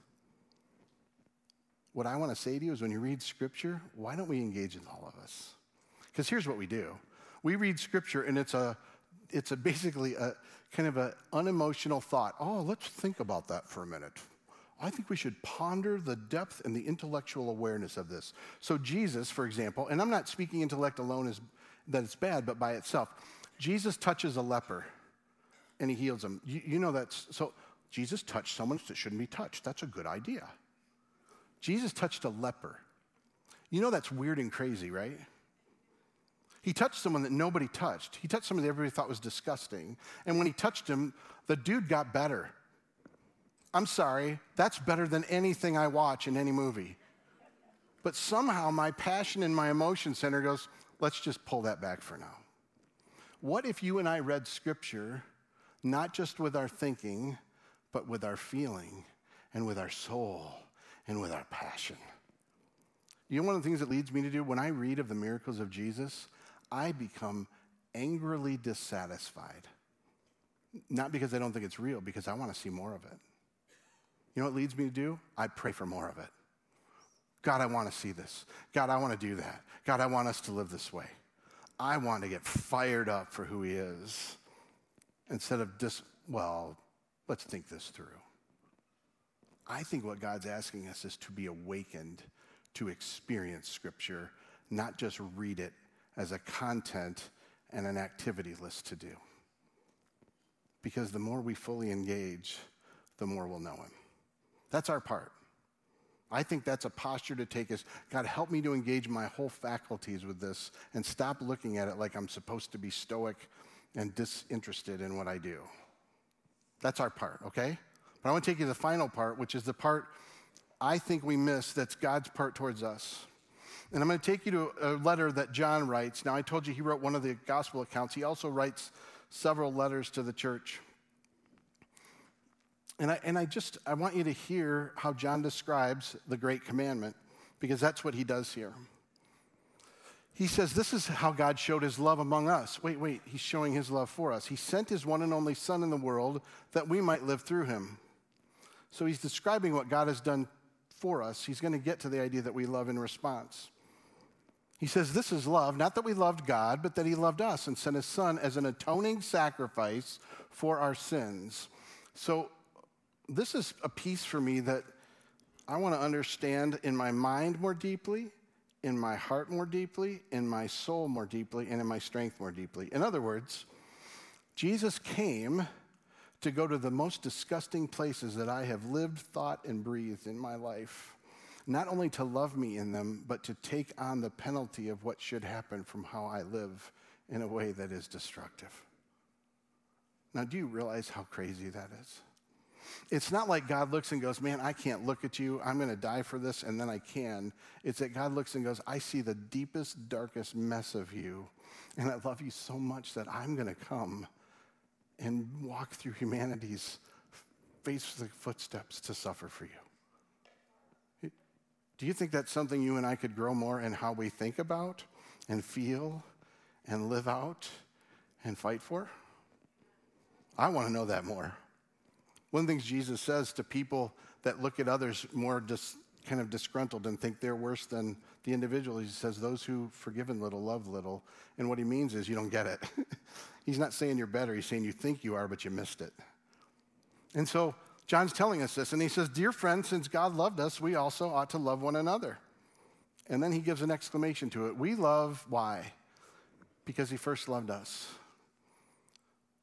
What I want to say to you is when you read Scripture, why don't we engage in all of us? Because here's what we do. We read Scripture and it's basically a kind of an unemotional thought. Oh, let's think about that for a minute. I think we should ponder the depth and the intellectual awareness of this. So Jesus, for example, and I'm not speaking intellect alone as that it's bad, but by itself. Jesus touches a leper and he heals him. You know that's so. Jesus touched someone that shouldn't be touched. That's a good idea. Jesus touched a leper. You know that's weird and crazy, right? He touched someone that nobody touched. He touched someone that everybody thought was disgusting. And when he touched him, the dude got better. I'm sorry, that's better than anything I watch in any movie. But somehow my passion and my emotion center goes, let's just pull that back for now. What if you and I read Scripture not just with our thinking, but with our feeling and with our soul and with our passion? You know, one of the things that leads me to do, when I read of the miracles of Jesus, I become angrily dissatisfied. Not because I don't think it's real, because I want to see more of it. You know what leads me to do? I pray for more of it. God, I want to see this. God, I want to do that. God, I want us to live this way. I want to get fired up for who he is instead of just, well, let's think this through. I think what God's asking us is to be awakened to experience Scripture, not just read it as a content and an activity list to do. Because the more we fully engage, the more we'll know him. That's our part. I think that's a posture to take is, God, help me to engage my whole faculties with this and stop looking at it like I'm supposed to be stoic and disinterested in what I do. That's our part, okay? But I want to take you to the final part, which is the part I think we miss that's God's part towards us. And I'm going to take you to a letter that John writes. Now, I told you he wrote one of the gospel accounts. He also writes several letters to the church. And I want you to hear how John describes the Great Commandment, because that's what he does here. He says, this is how God showed his love among us. Wait, he's showing his love for us. He sent his one and only Son in the world that we might live through him. So he's describing what God has done for us. He's going to get to the idea that we love in response. He says, this is love, not that we loved God, but that he loved us and sent his Son as an atoning sacrifice for our sins. So this is a piece for me that I want to understand in my mind more deeply, in my heart more deeply, in my soul more deeply, and in my strength more deeply. In other words, Jesus came to go to the most disgusting places that I have lived, thought, and breathed in my life, not only to love me in them, but to take on the penalty of what should happen from how I live in a way that is destructive. Now, do you realize how crazy that is? It's not like God looks and goes, man, I can't look at you. I'm going to die for this, and then I can. It's that God looks and goes, I see the deepest, darkest mess of you, and I love you so much that I'm going to come and walk through humanity's faithful footsteps to suffer for you. Do you think that's something you and I could grow more in how we think about and feel and live out and fight for? I want to know that more. One of the things Jesus says to people that look at others more kind of disgruntled and think they're worse than the individual, he says, those who forgive and little love little. And what he means is you don't get it. He's not saying you're better. He's saying you think you are, but you missed it. And so John's telling us this, and he says, dear friends, since God loved us, we also ought to love one another. And then he gives an exclamation to it. We love, why? Because he first loved us.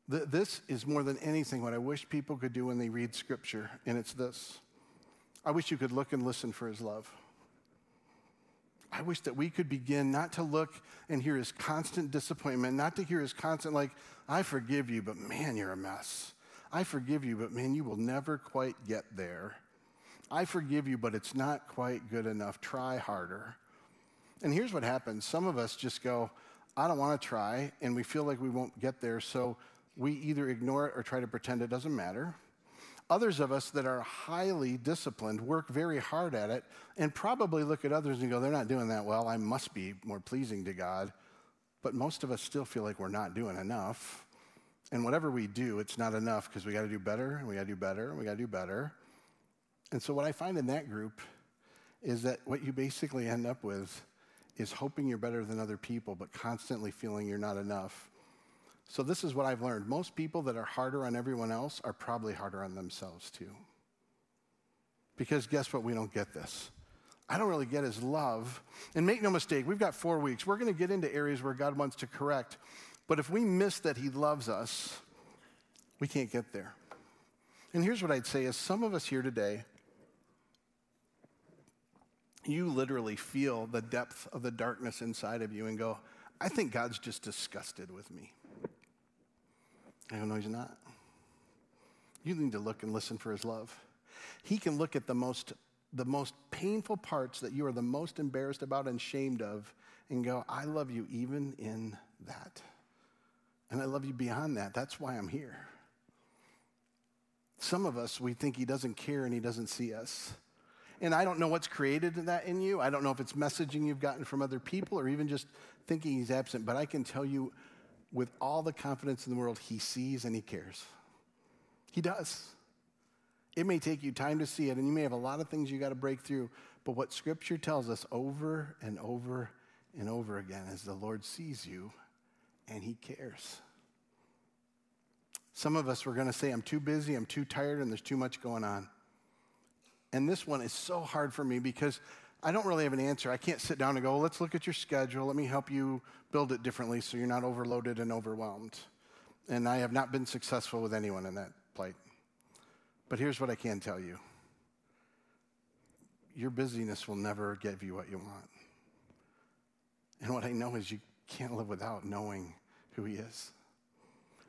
This is more than anything what I wish people could do when they read Scripture, and it's this. I wish you could look and listen for his love. I wish that we could begin not to look and hear his constant disappointment, not to hear his constant, like, I forgive you, but man, you're a mess. I forgive you, but man, you will never quite get there. I forgive you, but it's not quite good enough. Try harder. And here's what happens. Some of us just go, I don't want to try, and we feel like we won't get there, so we either ignore it or try to pretend it doesn't matter. Others of us that are highly disciplined work very hard at it and probably look at others and go, they're not doing that well. I must be more pleasing to God. But most of us still feel like we're not doing enough. And whatever we do, it's not enough because we got to do better, and we got to do better, and we got to do better. And so what I find in that group is that what you basically end up with is hoping you're better than other people but constantly feeling you're not enough. So this is what I've learned. Most people that are harder on everyone else are probably harder on themselves too. Because guess what? We don't get this. I don't really get his love. And make no mistake, we've got 4 weeks. We're going to get into areas where God wants to correct. But if we miss that he loves us, we can't get there. And here's what I'd say is some of us here today, you literally feel the depth of the darkness inside of you and go, I think God's just disgusted with me. I go, no, he's not. You need to look and listen for his love. He can look at the most painful parts that you are the most embarrassed about and shamed of and go, I love you even in that. And I love you beyond that. That's why I'm here. Some of us, we think he doesn't care and he doesn't see us. And I don't know what's created that in you. I don't know if it's messaging you've gotten from other people or even just thinking he's absent. But I can tell you with all the confidence in the world, he sees and he cares. He does. It may take you time to see it, and you may have a lot of things you got to break through. But what Scripture tells us over and over and over again is the Lord sees you and he cares. Some of us were going to say, I'm too busy, I'm too tired, and there's too much going on. And this one is so hard for me because I don't really have an answer. I can't sit down and go, well, let's look at your schedule. Let me help you build it differently so you're not overloaded and overwhelmed. And I have not been successful with anyone in that plight. But here's what I can tell you. Your busyness will never give you what you want. And what I know is you can't live without knowing who he is.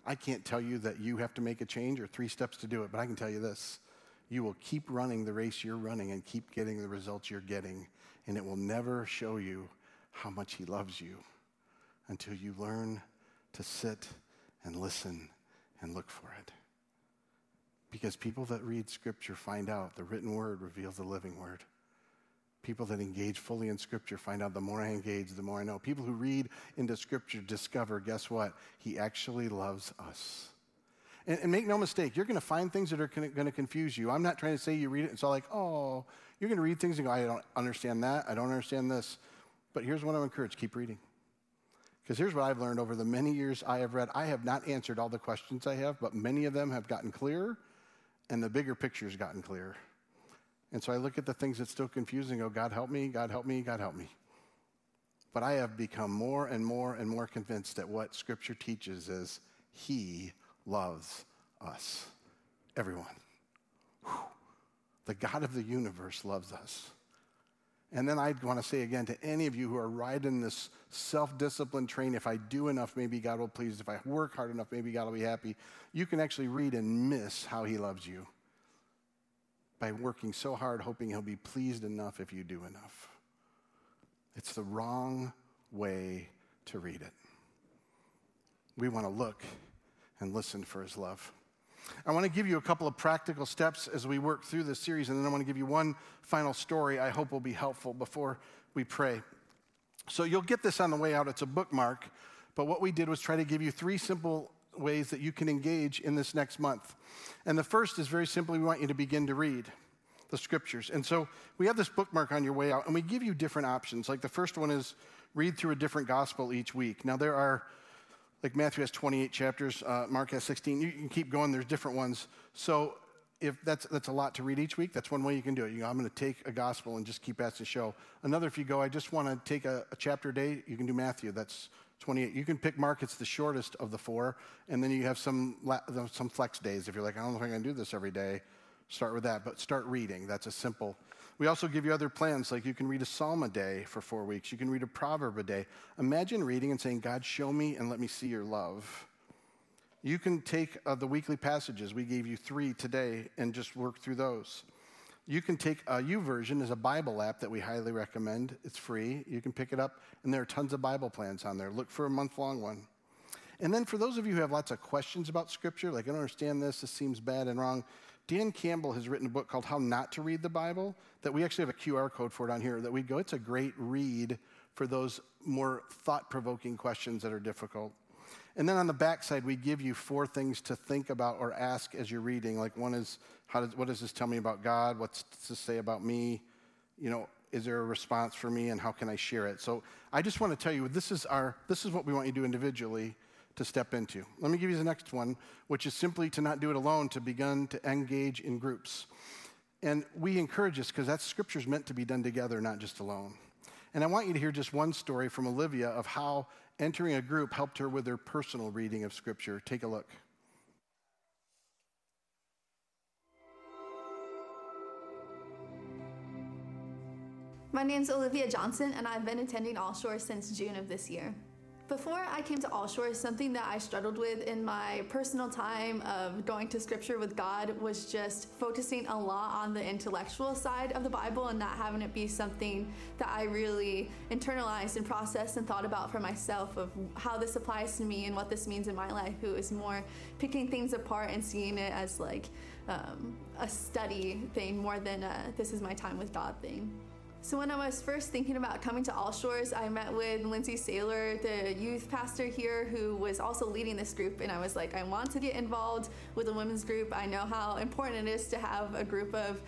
I can't tell you that you have to make a change or 3 steps to do it, but I can tell you this. You will keep running the race you're running and keep getting the results you're getting, and it will never show you how much he loves you until you learn to sit and listen and look for it. Because people that read Scripture find out the written word reveals the living word. People that engage fully in Scripture find out the more I engage, the more I know. People who read into Scripture discover, guess what? He actually loves us. And make no mistake, you're going to find things that are going to confuse you. I'm not trying to say you read it, it's all like, oh, you're going to read things and go, I don't understand that, I don't understand this. But here's what I'm encouraged, keep reading. Because here's what I've learned over the many years I have read. I have not answered all the questions I have, but many of them have gotten clearer, and the bigger picture's gotten clearer. And so I look at the things that's still confusing and go, God help me, God help me, God help me. But I have become more and more and more convinced that what Scripture teaches is he loves us, everyone. Whew. The God of the universe loves us. And then I'd want to say again to any of you who are riding this self-discipline train, if I do enough, maybe God will please. If I work hard enough, maybe God will be happy. You can actually read and miss how he loves you by working so hard, hoping he'll be pleased enough if you do enough. It's the wrong way to read it. We want to look and listen for his love. I want to give you a couple of practical steps as we work through this series, and then I want to give you one final story I hope will be helpful before we pray. So you'll get this on the way out. It's a bookmark, but what we did was try to give you 3 simple ways that you can engage in this next month. And the first is very simply, we want you to begin to read the Scriptures. And so we have this bookmark on your way out, and we give you different options. Like the first one is read through a different gospel each week. Now there are, like Matthew has 28 chapters, Mark has 16. You can keep going. There's different ones. So if that's a lot to read each week, that's one way you can do it. You go, I'm going to take a gospel and just keep at the show. Another, if you go, I just want to take a chapter a day, you can do Matthew. That's 28. You can pick Mark. It's the shortest of the 4. And then you have some flex days. If you're like, I don't know if I'm going to do this every day, start with that. But start reading. That's a simple. We also give you other plans, like you can read a psalm a day for 4 weeks. You can read a proverb a day. Imagine reading and saying, God, show me and let me see your love. You can take the weekly passages. We gave you 3 today and just work through those. You can take YouVersion as a Bible app that we highly recommend. It's free. You can pick it up, and there are tons of Bible plans on there. Look for a month-long one. And then for those of you who have lots of questions about Scripture, like I don't understand this, this seems bad and wrong, Dan Campbell has written a book called How Not to Read the Bible that we actually have a QR code for it on here that we go, it's a great read for those more thought-provoking questions that are difficult. And then on the backside, we give you 4 things to think about or ask as you're reading. Like one is, what does this tell me about God? What's this say about me? You know, is there a response for me and how can I share it? So I just want to tell you, this is what we want you to do individually to step into. Let me give you the next one, which is simply to not do it alone, to begin to engage in groups. And we encourage this because that Scripture's meant to be done together, not just alone. And I want you to hear just one story from Olivia of how entering a group helped her with her personal reading of Scripture. Take a look. My name's Olivia Johnson, and I've been attending All Shores since June of this year. Before I came to All Shores, something that I struggled with in my personal time of going to scripture with God was just focusing a lot on the intellectual side of the Bible and not having it be something that I really internalized and processed and thought about for myself of how this applies to me and what this means in my life. It was more picking things apart and seeing it as like a study thing more than a this is my time with God thing. So when I was first thinking about coming to All Shores, I met with Lindsay Saylor, the youth pastor here, who was also leading this group. And I was like, I want to get involved with a women's group. I know how important it is to have a group of,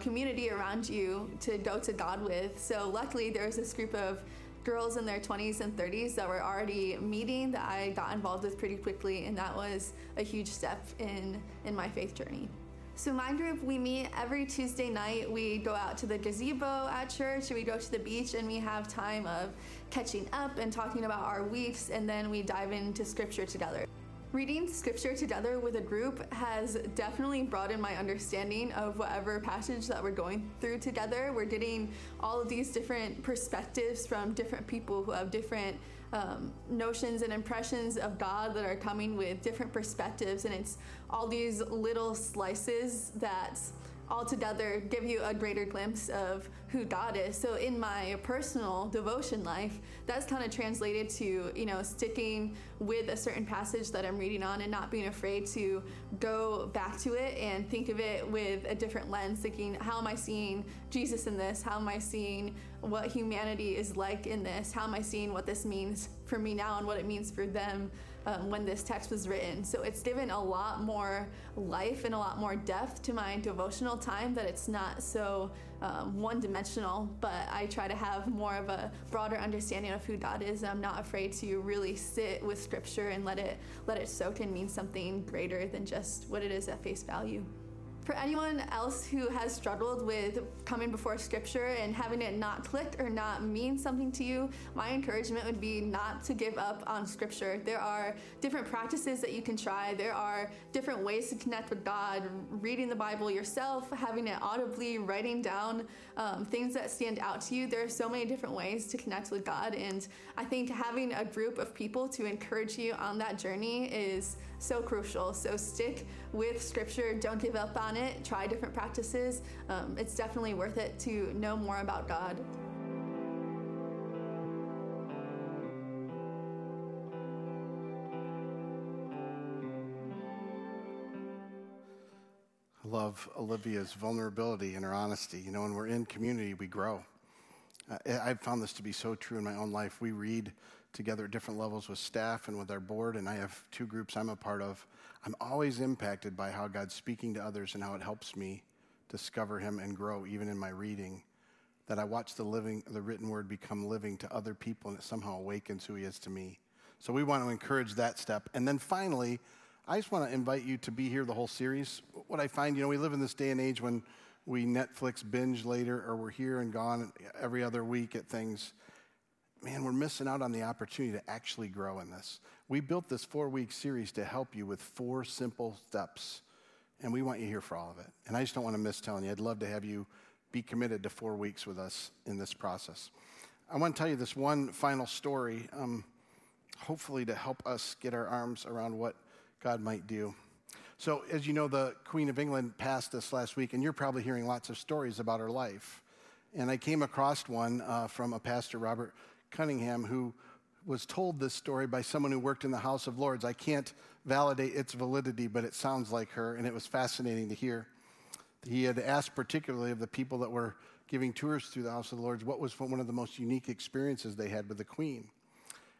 community around you to go to God with. So luckily, there was this group of girls in their 20s and 30s that were already meeting that I got involved with pretty quickly. And that was a huge step in my faith journey. So my group, we meet every Tuesday night. We go out to the gazebo at church, and we go to the beach, and we have time of catching up and talking about our weeks, and then we dive into scripture together. Reading scripture together with a group has definitely broadened my understanding of whatever passage that we're going through together. We're getting all of these different perspectives from different people who have different notions and impressions of God that are coming with different perspectives. And it's all these little slices that all together give you a greater glimpse of who God is. So in my personal devotion life, that's kind of translated to, sticking with a certain passage that I'm reading on and not being afraid to go back to it and think of it with a different lens, thinking, how am I seeing Jesus in this? How am I seeing what humanity is like in this? How am I seeing what this means for me now and what it means for them when this text was written? So it's given a lot more life and a lot more depth to my devotional time, that it's not so one-dimensional, but I try to have more of a broader understanding of who God is. I'm not afraid to really sit with scripture and let it soak and mean something greater than just what it is at face value. For anyone else who has struggled with coming before scripture and having it not click or not mean something to you, my encouragement would be not to give up on scripture. There are different practices that you can try. There are different ways to connect with God, reading the Bible yourself, having it audibly, writing down things that stand out to you. There are so many different ways to connect with God. And I think having a group of people to encourage you on that journey is so crucial. So stick with scripture. Don't give up on it, try different practices. It's definitely worth it to know more about God. I love Olivia's vulnerability and her honesty. When we're in community, we grow. I've found this to be so true in my own life. We read together at different levels with staff and with our board, and I have two groups I'm a part of. I'm always impacted by how God's speaking to others and how it helps me discover Him and grow, even in my reading, that I watch the written word become living to other people, and it somehow awakens who He is to me. So we want to encourage that step. And then finally, I just want to invite you to be here the whole series. What I find, we live in this day and age when we Netflix binge later, or we're here and gone every other week at things. Man, we're missing out on the opportunity to actually grow in this. We built this 4-week series to help you with 4 simple steps, and we want you here for all of it. And I just don't want to miss telling you, I'd love to have you be committed to 4 weeks with us in this process. I want to tell you this one final story, hopefully to help us get our arms around what God might do. So as you know, the Queen of England passed this last week, and you're probably hearing lots of stories about her life. And I came across one from a pastor, Robert Cunningham, who was told this story by someone who worked in the House of Lords. I can't validate its validity, but it sounds like her, and it was fascinating to hear. He had asked particularly of the people that were giving tours through the House of Lords what was one of the most unique experiences they had with the Queen.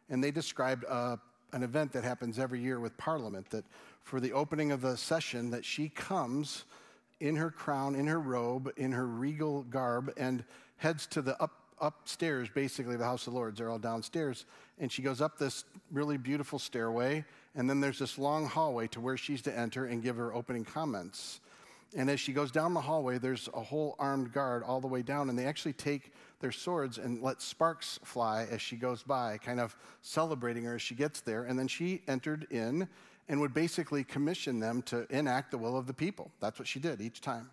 And they described an event that happens every year with Parliament, that for the opening of the session, that she comes in her crown, in her robe, in her regal garb, and heads to the upstairs, basically the House of Lords. They're all downstairs, and she goes up this really beautiful stairway, and then there's this long hallway to where she's to enter and give her opening comments. And as she goes down the hallway, there's a whole armed guard all the way down, and they actually take their swords and let sparks fly as she goes by, kind of celebrating her as she gets there. And then she entered in and would basically commission them to enact the will of the people. That's what she did each time.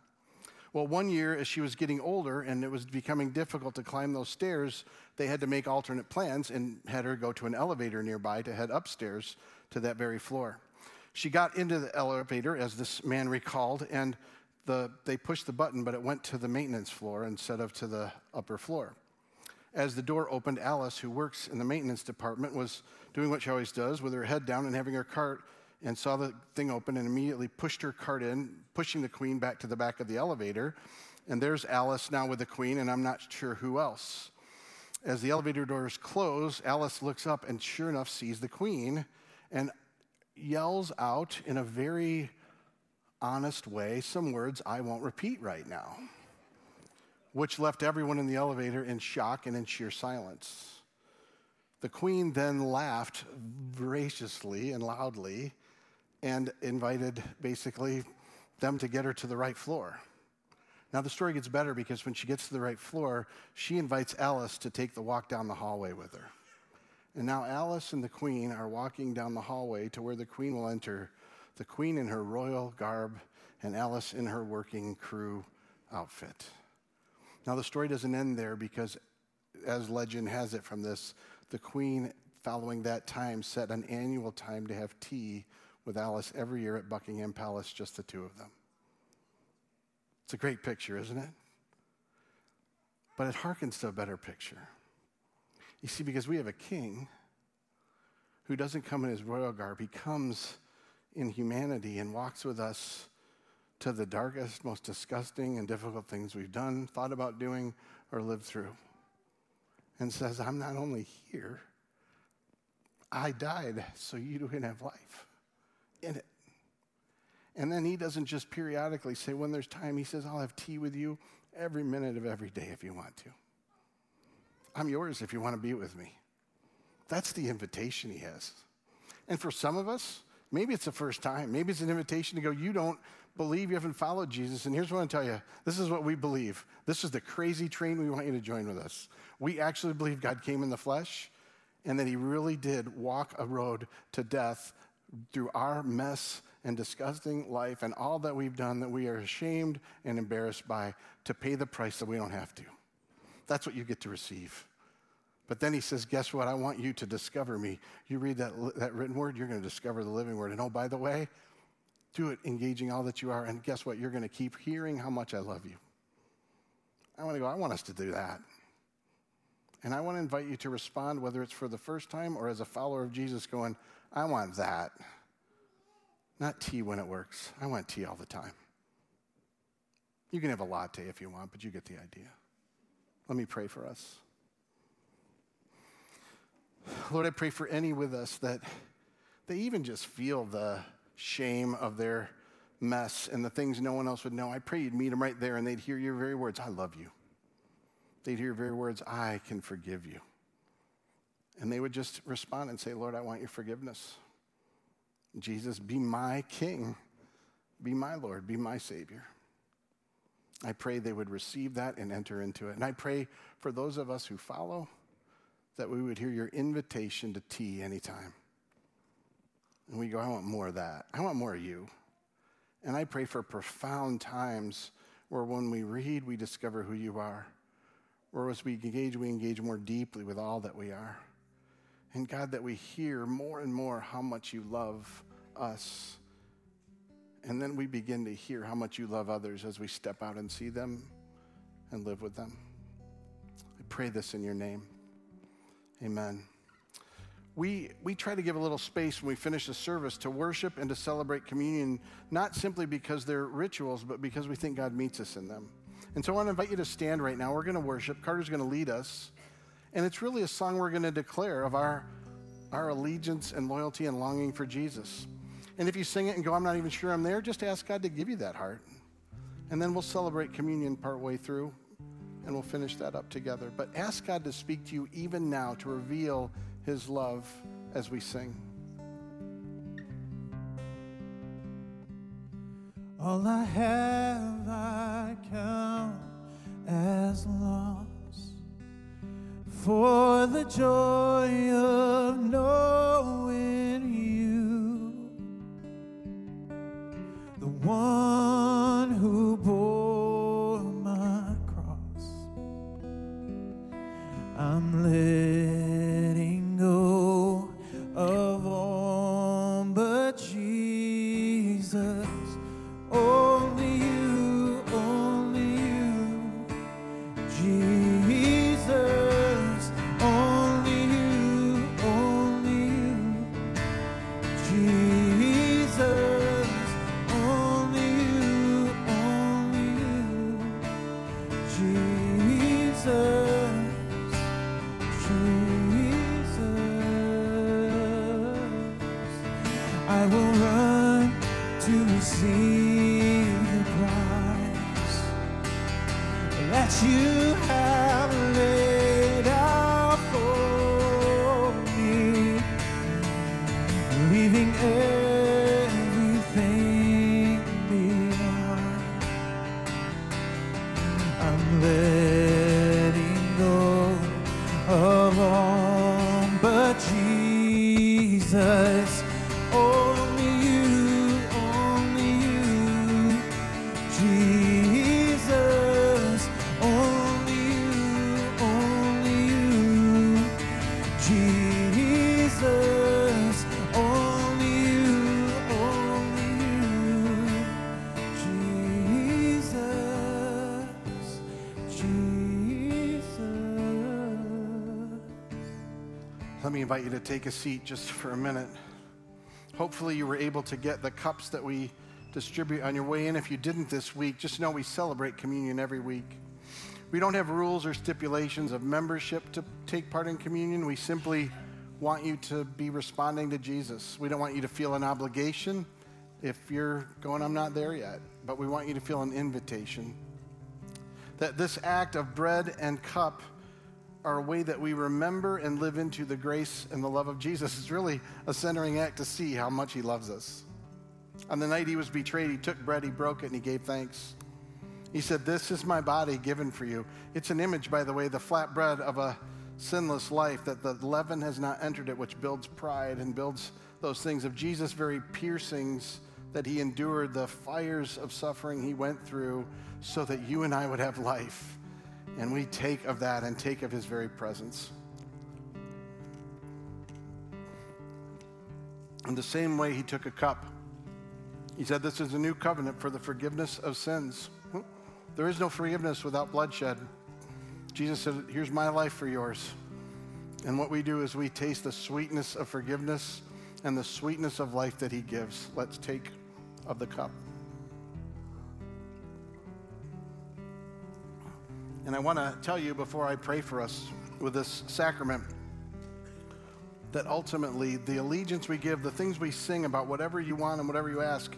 Well, one year, as she was getting older and it was becoming difficult to climb those stairs, they had to make alternate plans and had her go to an elevator nearby to head upstairs to that very floor. She got into the elevator, as this man recalled, and they pushed the button, but it went to the maintenance floor instead of to the upper floor. As the door opened, Alice, who works in the maintenance department, was doing what she always does, with her head down and having her cart, and saw the thing open and immediately pushed her cart in, pushing the queen back to the back of the elevator. And there's Alice now with the queen, and I'm not sure who else. As the elevator doors close, Alice looks up and sure enough sees the queen and yells out in a very honest way some words I won't repeat right now, which left everyone in the elevator in shock and in sheer silence. The queen then laughed voraciously and loudly and invited, basically, them to get her to the right floor. Now, the story gets better because when she gets to the right floor, she invites Alice to take the walk down the hallway with her. And now Alice and the queen are walking down the hallway to where the queen will enter, the queen in her royal garb and Alice in her working crew outfit. Now, the story doesn't end there because, as legend has it from this, the queen, following that time, set an annual time to have tea with Alice every year at Buckingham Palace, just the two of them. It's a great picture, isn't it? But it harkens to a better picture. You see, because we have a king who doesn't come in his royal garb. He comes in humanity and walks with us to the darkest, most disgusting and difficult things we've done, thought about doing, or lived through. And says, I'm not only here, I died so you can have life in it. And then he doesn't just periodically say, when there's time, he says, I'll have tea with you every minute of every day if you want to. I'm yours if you want to be with me. That's the invitation he has. And for some of us, maybe it's the first time. Maybe it's an invitation to go, you don't believe, you haven't followed Jesus. And here's what I'm telling you. This is what we believe. This is the crazy train we want you to join with us. We actually believe God came in the flesh and that he really did walk a road to death through our mess and disgusting life and all that we've done that we are ashamed and embarrassed by to pay the price that we don't have to. That's what you get to receive. But then he says, guess what? I want you to discover me. You read that written word, you're going to discover the living word. And oh, by the way, do it engaging all that you are. And guess what? You're going to keep hearing how much I love you. I want us to do that. And I want to invite you to respond, whether it's for the first time or as a follower of Jesus going, I want that. Not tea when it works. I want tea all the time. You can have a latte if you want, but you get the idea. Let me pray for us. Lord, I pray for any with us that they even just feel the shame of their mess and the things no one else would know. I pray you'd meet them right there and they'd hear your very words, I love you. They'd hear your very words, I can forgive you. And they would just respond and say, Lord, I want your forgiveness. Jesus, be my king, be my Lord, be my Savior. I pray they would receive that and enter into it. And I pray for those of us who follow that we would hear your invitation to tea anytime. And we go, I want more of that. I want more of you. And I pray for profound times where when we read, we discover who you are. Where as we engage more deeply with all that we are. And God, that we hear more and more how much you love us. And then we begin to hear how much you love others as we step out and see them and live with them. I pray this in your name. Amen. We try to give a little space when we finish the service to worship and to celebrate communion, not simply because they're rituals, but because we think God meets us in them. And so I want to invite you to stand right now. We're going to worship. Carter's going to lead us. And it's really a song we're going to declare of our allegiance and loyalty and longing for Jesus. And if you sing it and go, I'm not even sure I'm there, just ask God to give you that heart. And then we'll celebrate communion partway through. And we'll finish that up together. But ask God to speak to you even now, to reveal his love as we sing. All I have I count as loss for the joy of knowing you, the one who bore Jesus, only you, Jesus, only you, Jesus, only you, Jesus. I will run to receive the prize that you have laid out for me, leaving everything behind. I'm letting go of all but Jesus. I invite you to take a seat just for a minute. Hopefully you were able to get the cups that we distribute on your way in. If you didn't this week, just know we celebrate communion every week. We don't have rules or stipulations of membership to take part in communion. We simply want you to be responding to Jesus. We don't want you to feel an obligation if you're going, I'm not there yet, but we want you to feel an invitation. That this act of bread and cup are a way that we remember and live into the grace and the love of Jesus. It's really a centering act to see how much he loves us. On the night he was betrayed, he took bread, he broke it, and he gave thanks. He said, "This is my body given for you." It's an image, by the way, the flatbread of a sinless life, that the leaven has not entered it, which builds pride and builds those things of Jesus' very piercings that he endured, the fires of suffering he went through so that you and I would have life. And we take of that and take of his very presence. In the same way, he took a cup. He said, "This is a new covenant for the forgiveness of sins." There is no forgiveness without bloodshed. Jesus said, "Here's my life for yours." And what we do is we taste the sweetness of forgiveness and the sweetness of life that he gives. Let's take of the cup. And I want to tell you before I pray for us with this sacrament that ultimately the allegiance we give, the things we sing about whatever you want and whatever you ask,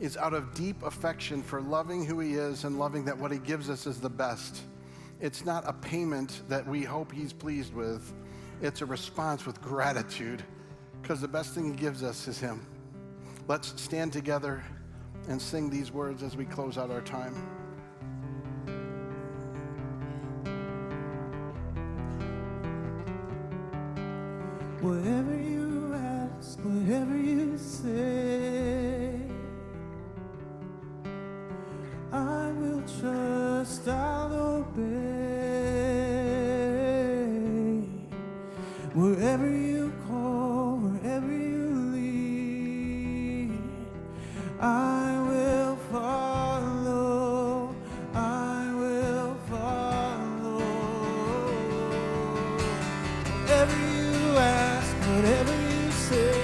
is out of deep affection for loving who he is and loving that what he gives us is the best. It's not a payment that we hope he's pleased with. It's a response with gratitude because the best thing he gives us is him. Let's stand together and sing these words as we close out our time. Whatever you ask, whatever you say, I will trust, I'll obey. Wherever you call, wherever you lead, I will follow, I will follow. Whatever you ask, whatever you say,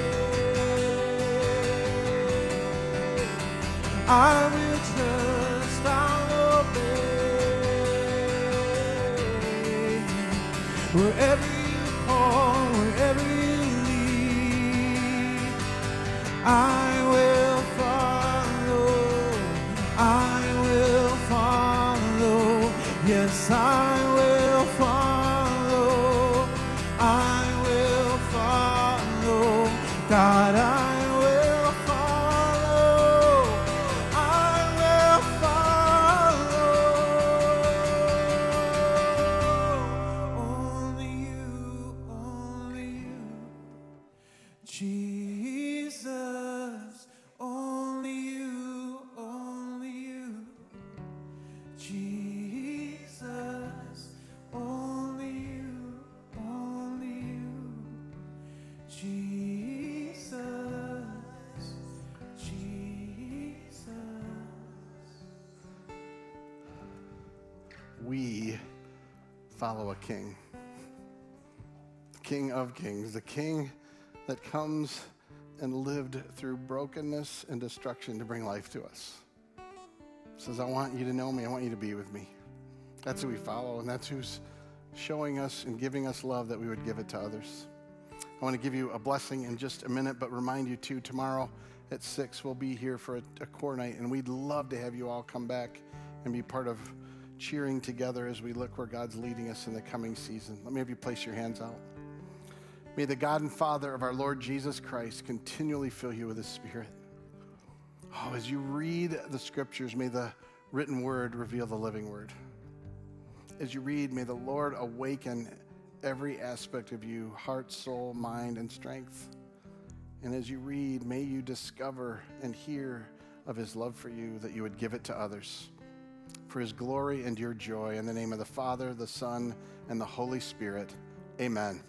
I will trust, I'll obey. Wherever you call, wherever you lead, I will follow, I will follow. Yes, I will follow, I will follow, God, I will follow, I will follow. Only you, Jesus, we follow a king. The King of Kings, the King that comes and lived through brokenness and destruction to bring life to us. He says, I want you to know me. I want you to be with me. That's who we follow, and that's who's showing us and giving us love that we would give it to others. I want to give you a blessing in just a minute, but remind you too, tomorrow at 6, we'll be here for a core night, and we'd love to have you all come back and be part of cheering together as we look where God's leading us in the coming season. Let me have you place your hands out. May the God and Father of our Lord Jesus Christ continually fill you with His Spirit. Oh, as you read the Scriptures, may the written Word reveal the living Word. As you read, may the Lord awaken every aspect of you, heart, soul, mind, and strength. And as you read, may you discover and hear of His love for you, that you would give it to others for His glory and your joy. In the name of the Father, the Son, and the Holy Spirit, amen.